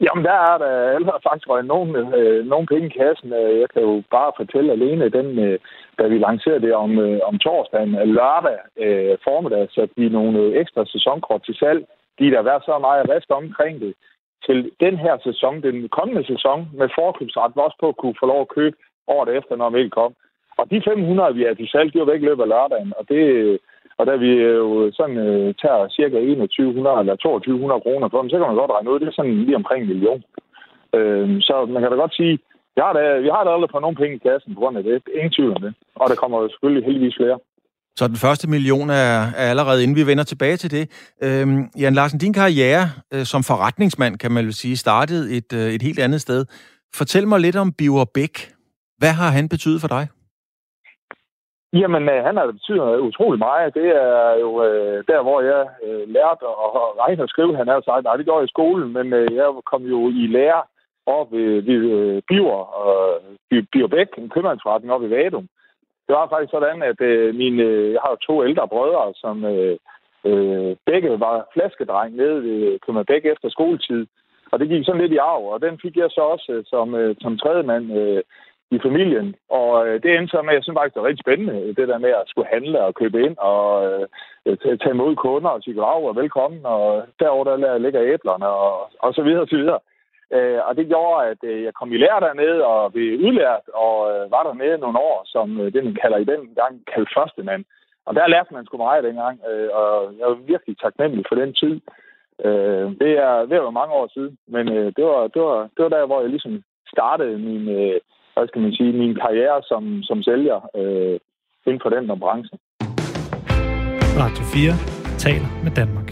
Jamen, der er der allerede faktisk røget nogen, øh, nogen penge i kassen. Jeg kan jo bare fortælle alene, den, øh, da vi lancerede det om, øh, om torsdagen, lørdag øh, formiddag, så vi nogle øh, ekstra sæsonkort til salg. De der har været så meget rest omkring det. Til den her sæson, den kommende sæson, med forkøbsret, var også på at kunne få lov at købe året efter, når Mikkel kom. Og de fem hundrede, vi har til salg, de var væk i løbet af lørdagen, og det... Øh, Og da vi jo sådan øh, tager cirka enogtyve hundrede eller toogtyve hundrede kroner på dem, så kan man godt regne ud, det er sådan lige omkring en million. Øh, så man kan da godt sige, jeg har da, vi har da aldrig fået nogen penge i kassen på grund af det. Ingen tvivl om det. Og der kommer jo selvfølgelig heldigvis flere. Så den første million er, er allerede inden vi vender tilbage til det. Øh, Jan Larsen, din karriere øh, som forretningsmand, kan man vel sige, startede et, øh, et helt andet sted. Fortæl mig lidt om Bjerrebæk. Hvad har han betydet for dig? Jamen, han har betydet utrolig meget. Det er jo øh, der, hvor jeg øh, lærte at regne og skrive. Han har sagt, nej, det gjorde jeg i skolen, men øh, jeg kom jo i lære op ved, ved Biver, øh, Bjerrebæk, en købmandsforretning op i Vadum. Det var faktisk sådan, at øh, mine, jeg har jo to ældre brødre, som øh, øh, begge var flaskedreng nede ved Købmandsbæk efter skoletid. Og det gik sådan lidt i arv, og den fik jeg så også øh, som, øh, som tredje mand øh, i familien. Og øh, det endte så med, at jeg synes faktisk, det var rigtig spændende, det der med at skulle handle og købe ind og øh, tage imod kunder og sige grav og velkommen, og derovre der ligger æblerne og, og så videre og så videre. Øh, og det gjorde, at øh, jeg kom i lære dernede og blev udlært og øh, var dernede nogle år, som øh, det, man kalder i den gang, kaldte første mand. Og der lærte man sgu meget dengang, øh, og jeg var virkelig taknemmelig for den tid. Øh, det er ved at være mange år siden, men øh, det, var, det, var, det var der, hvor jeg ligesom startede min... Øh, hvad skal man sige, min karriere som, som sælger øh, inden for den branche. Radio fire taler med Danmark.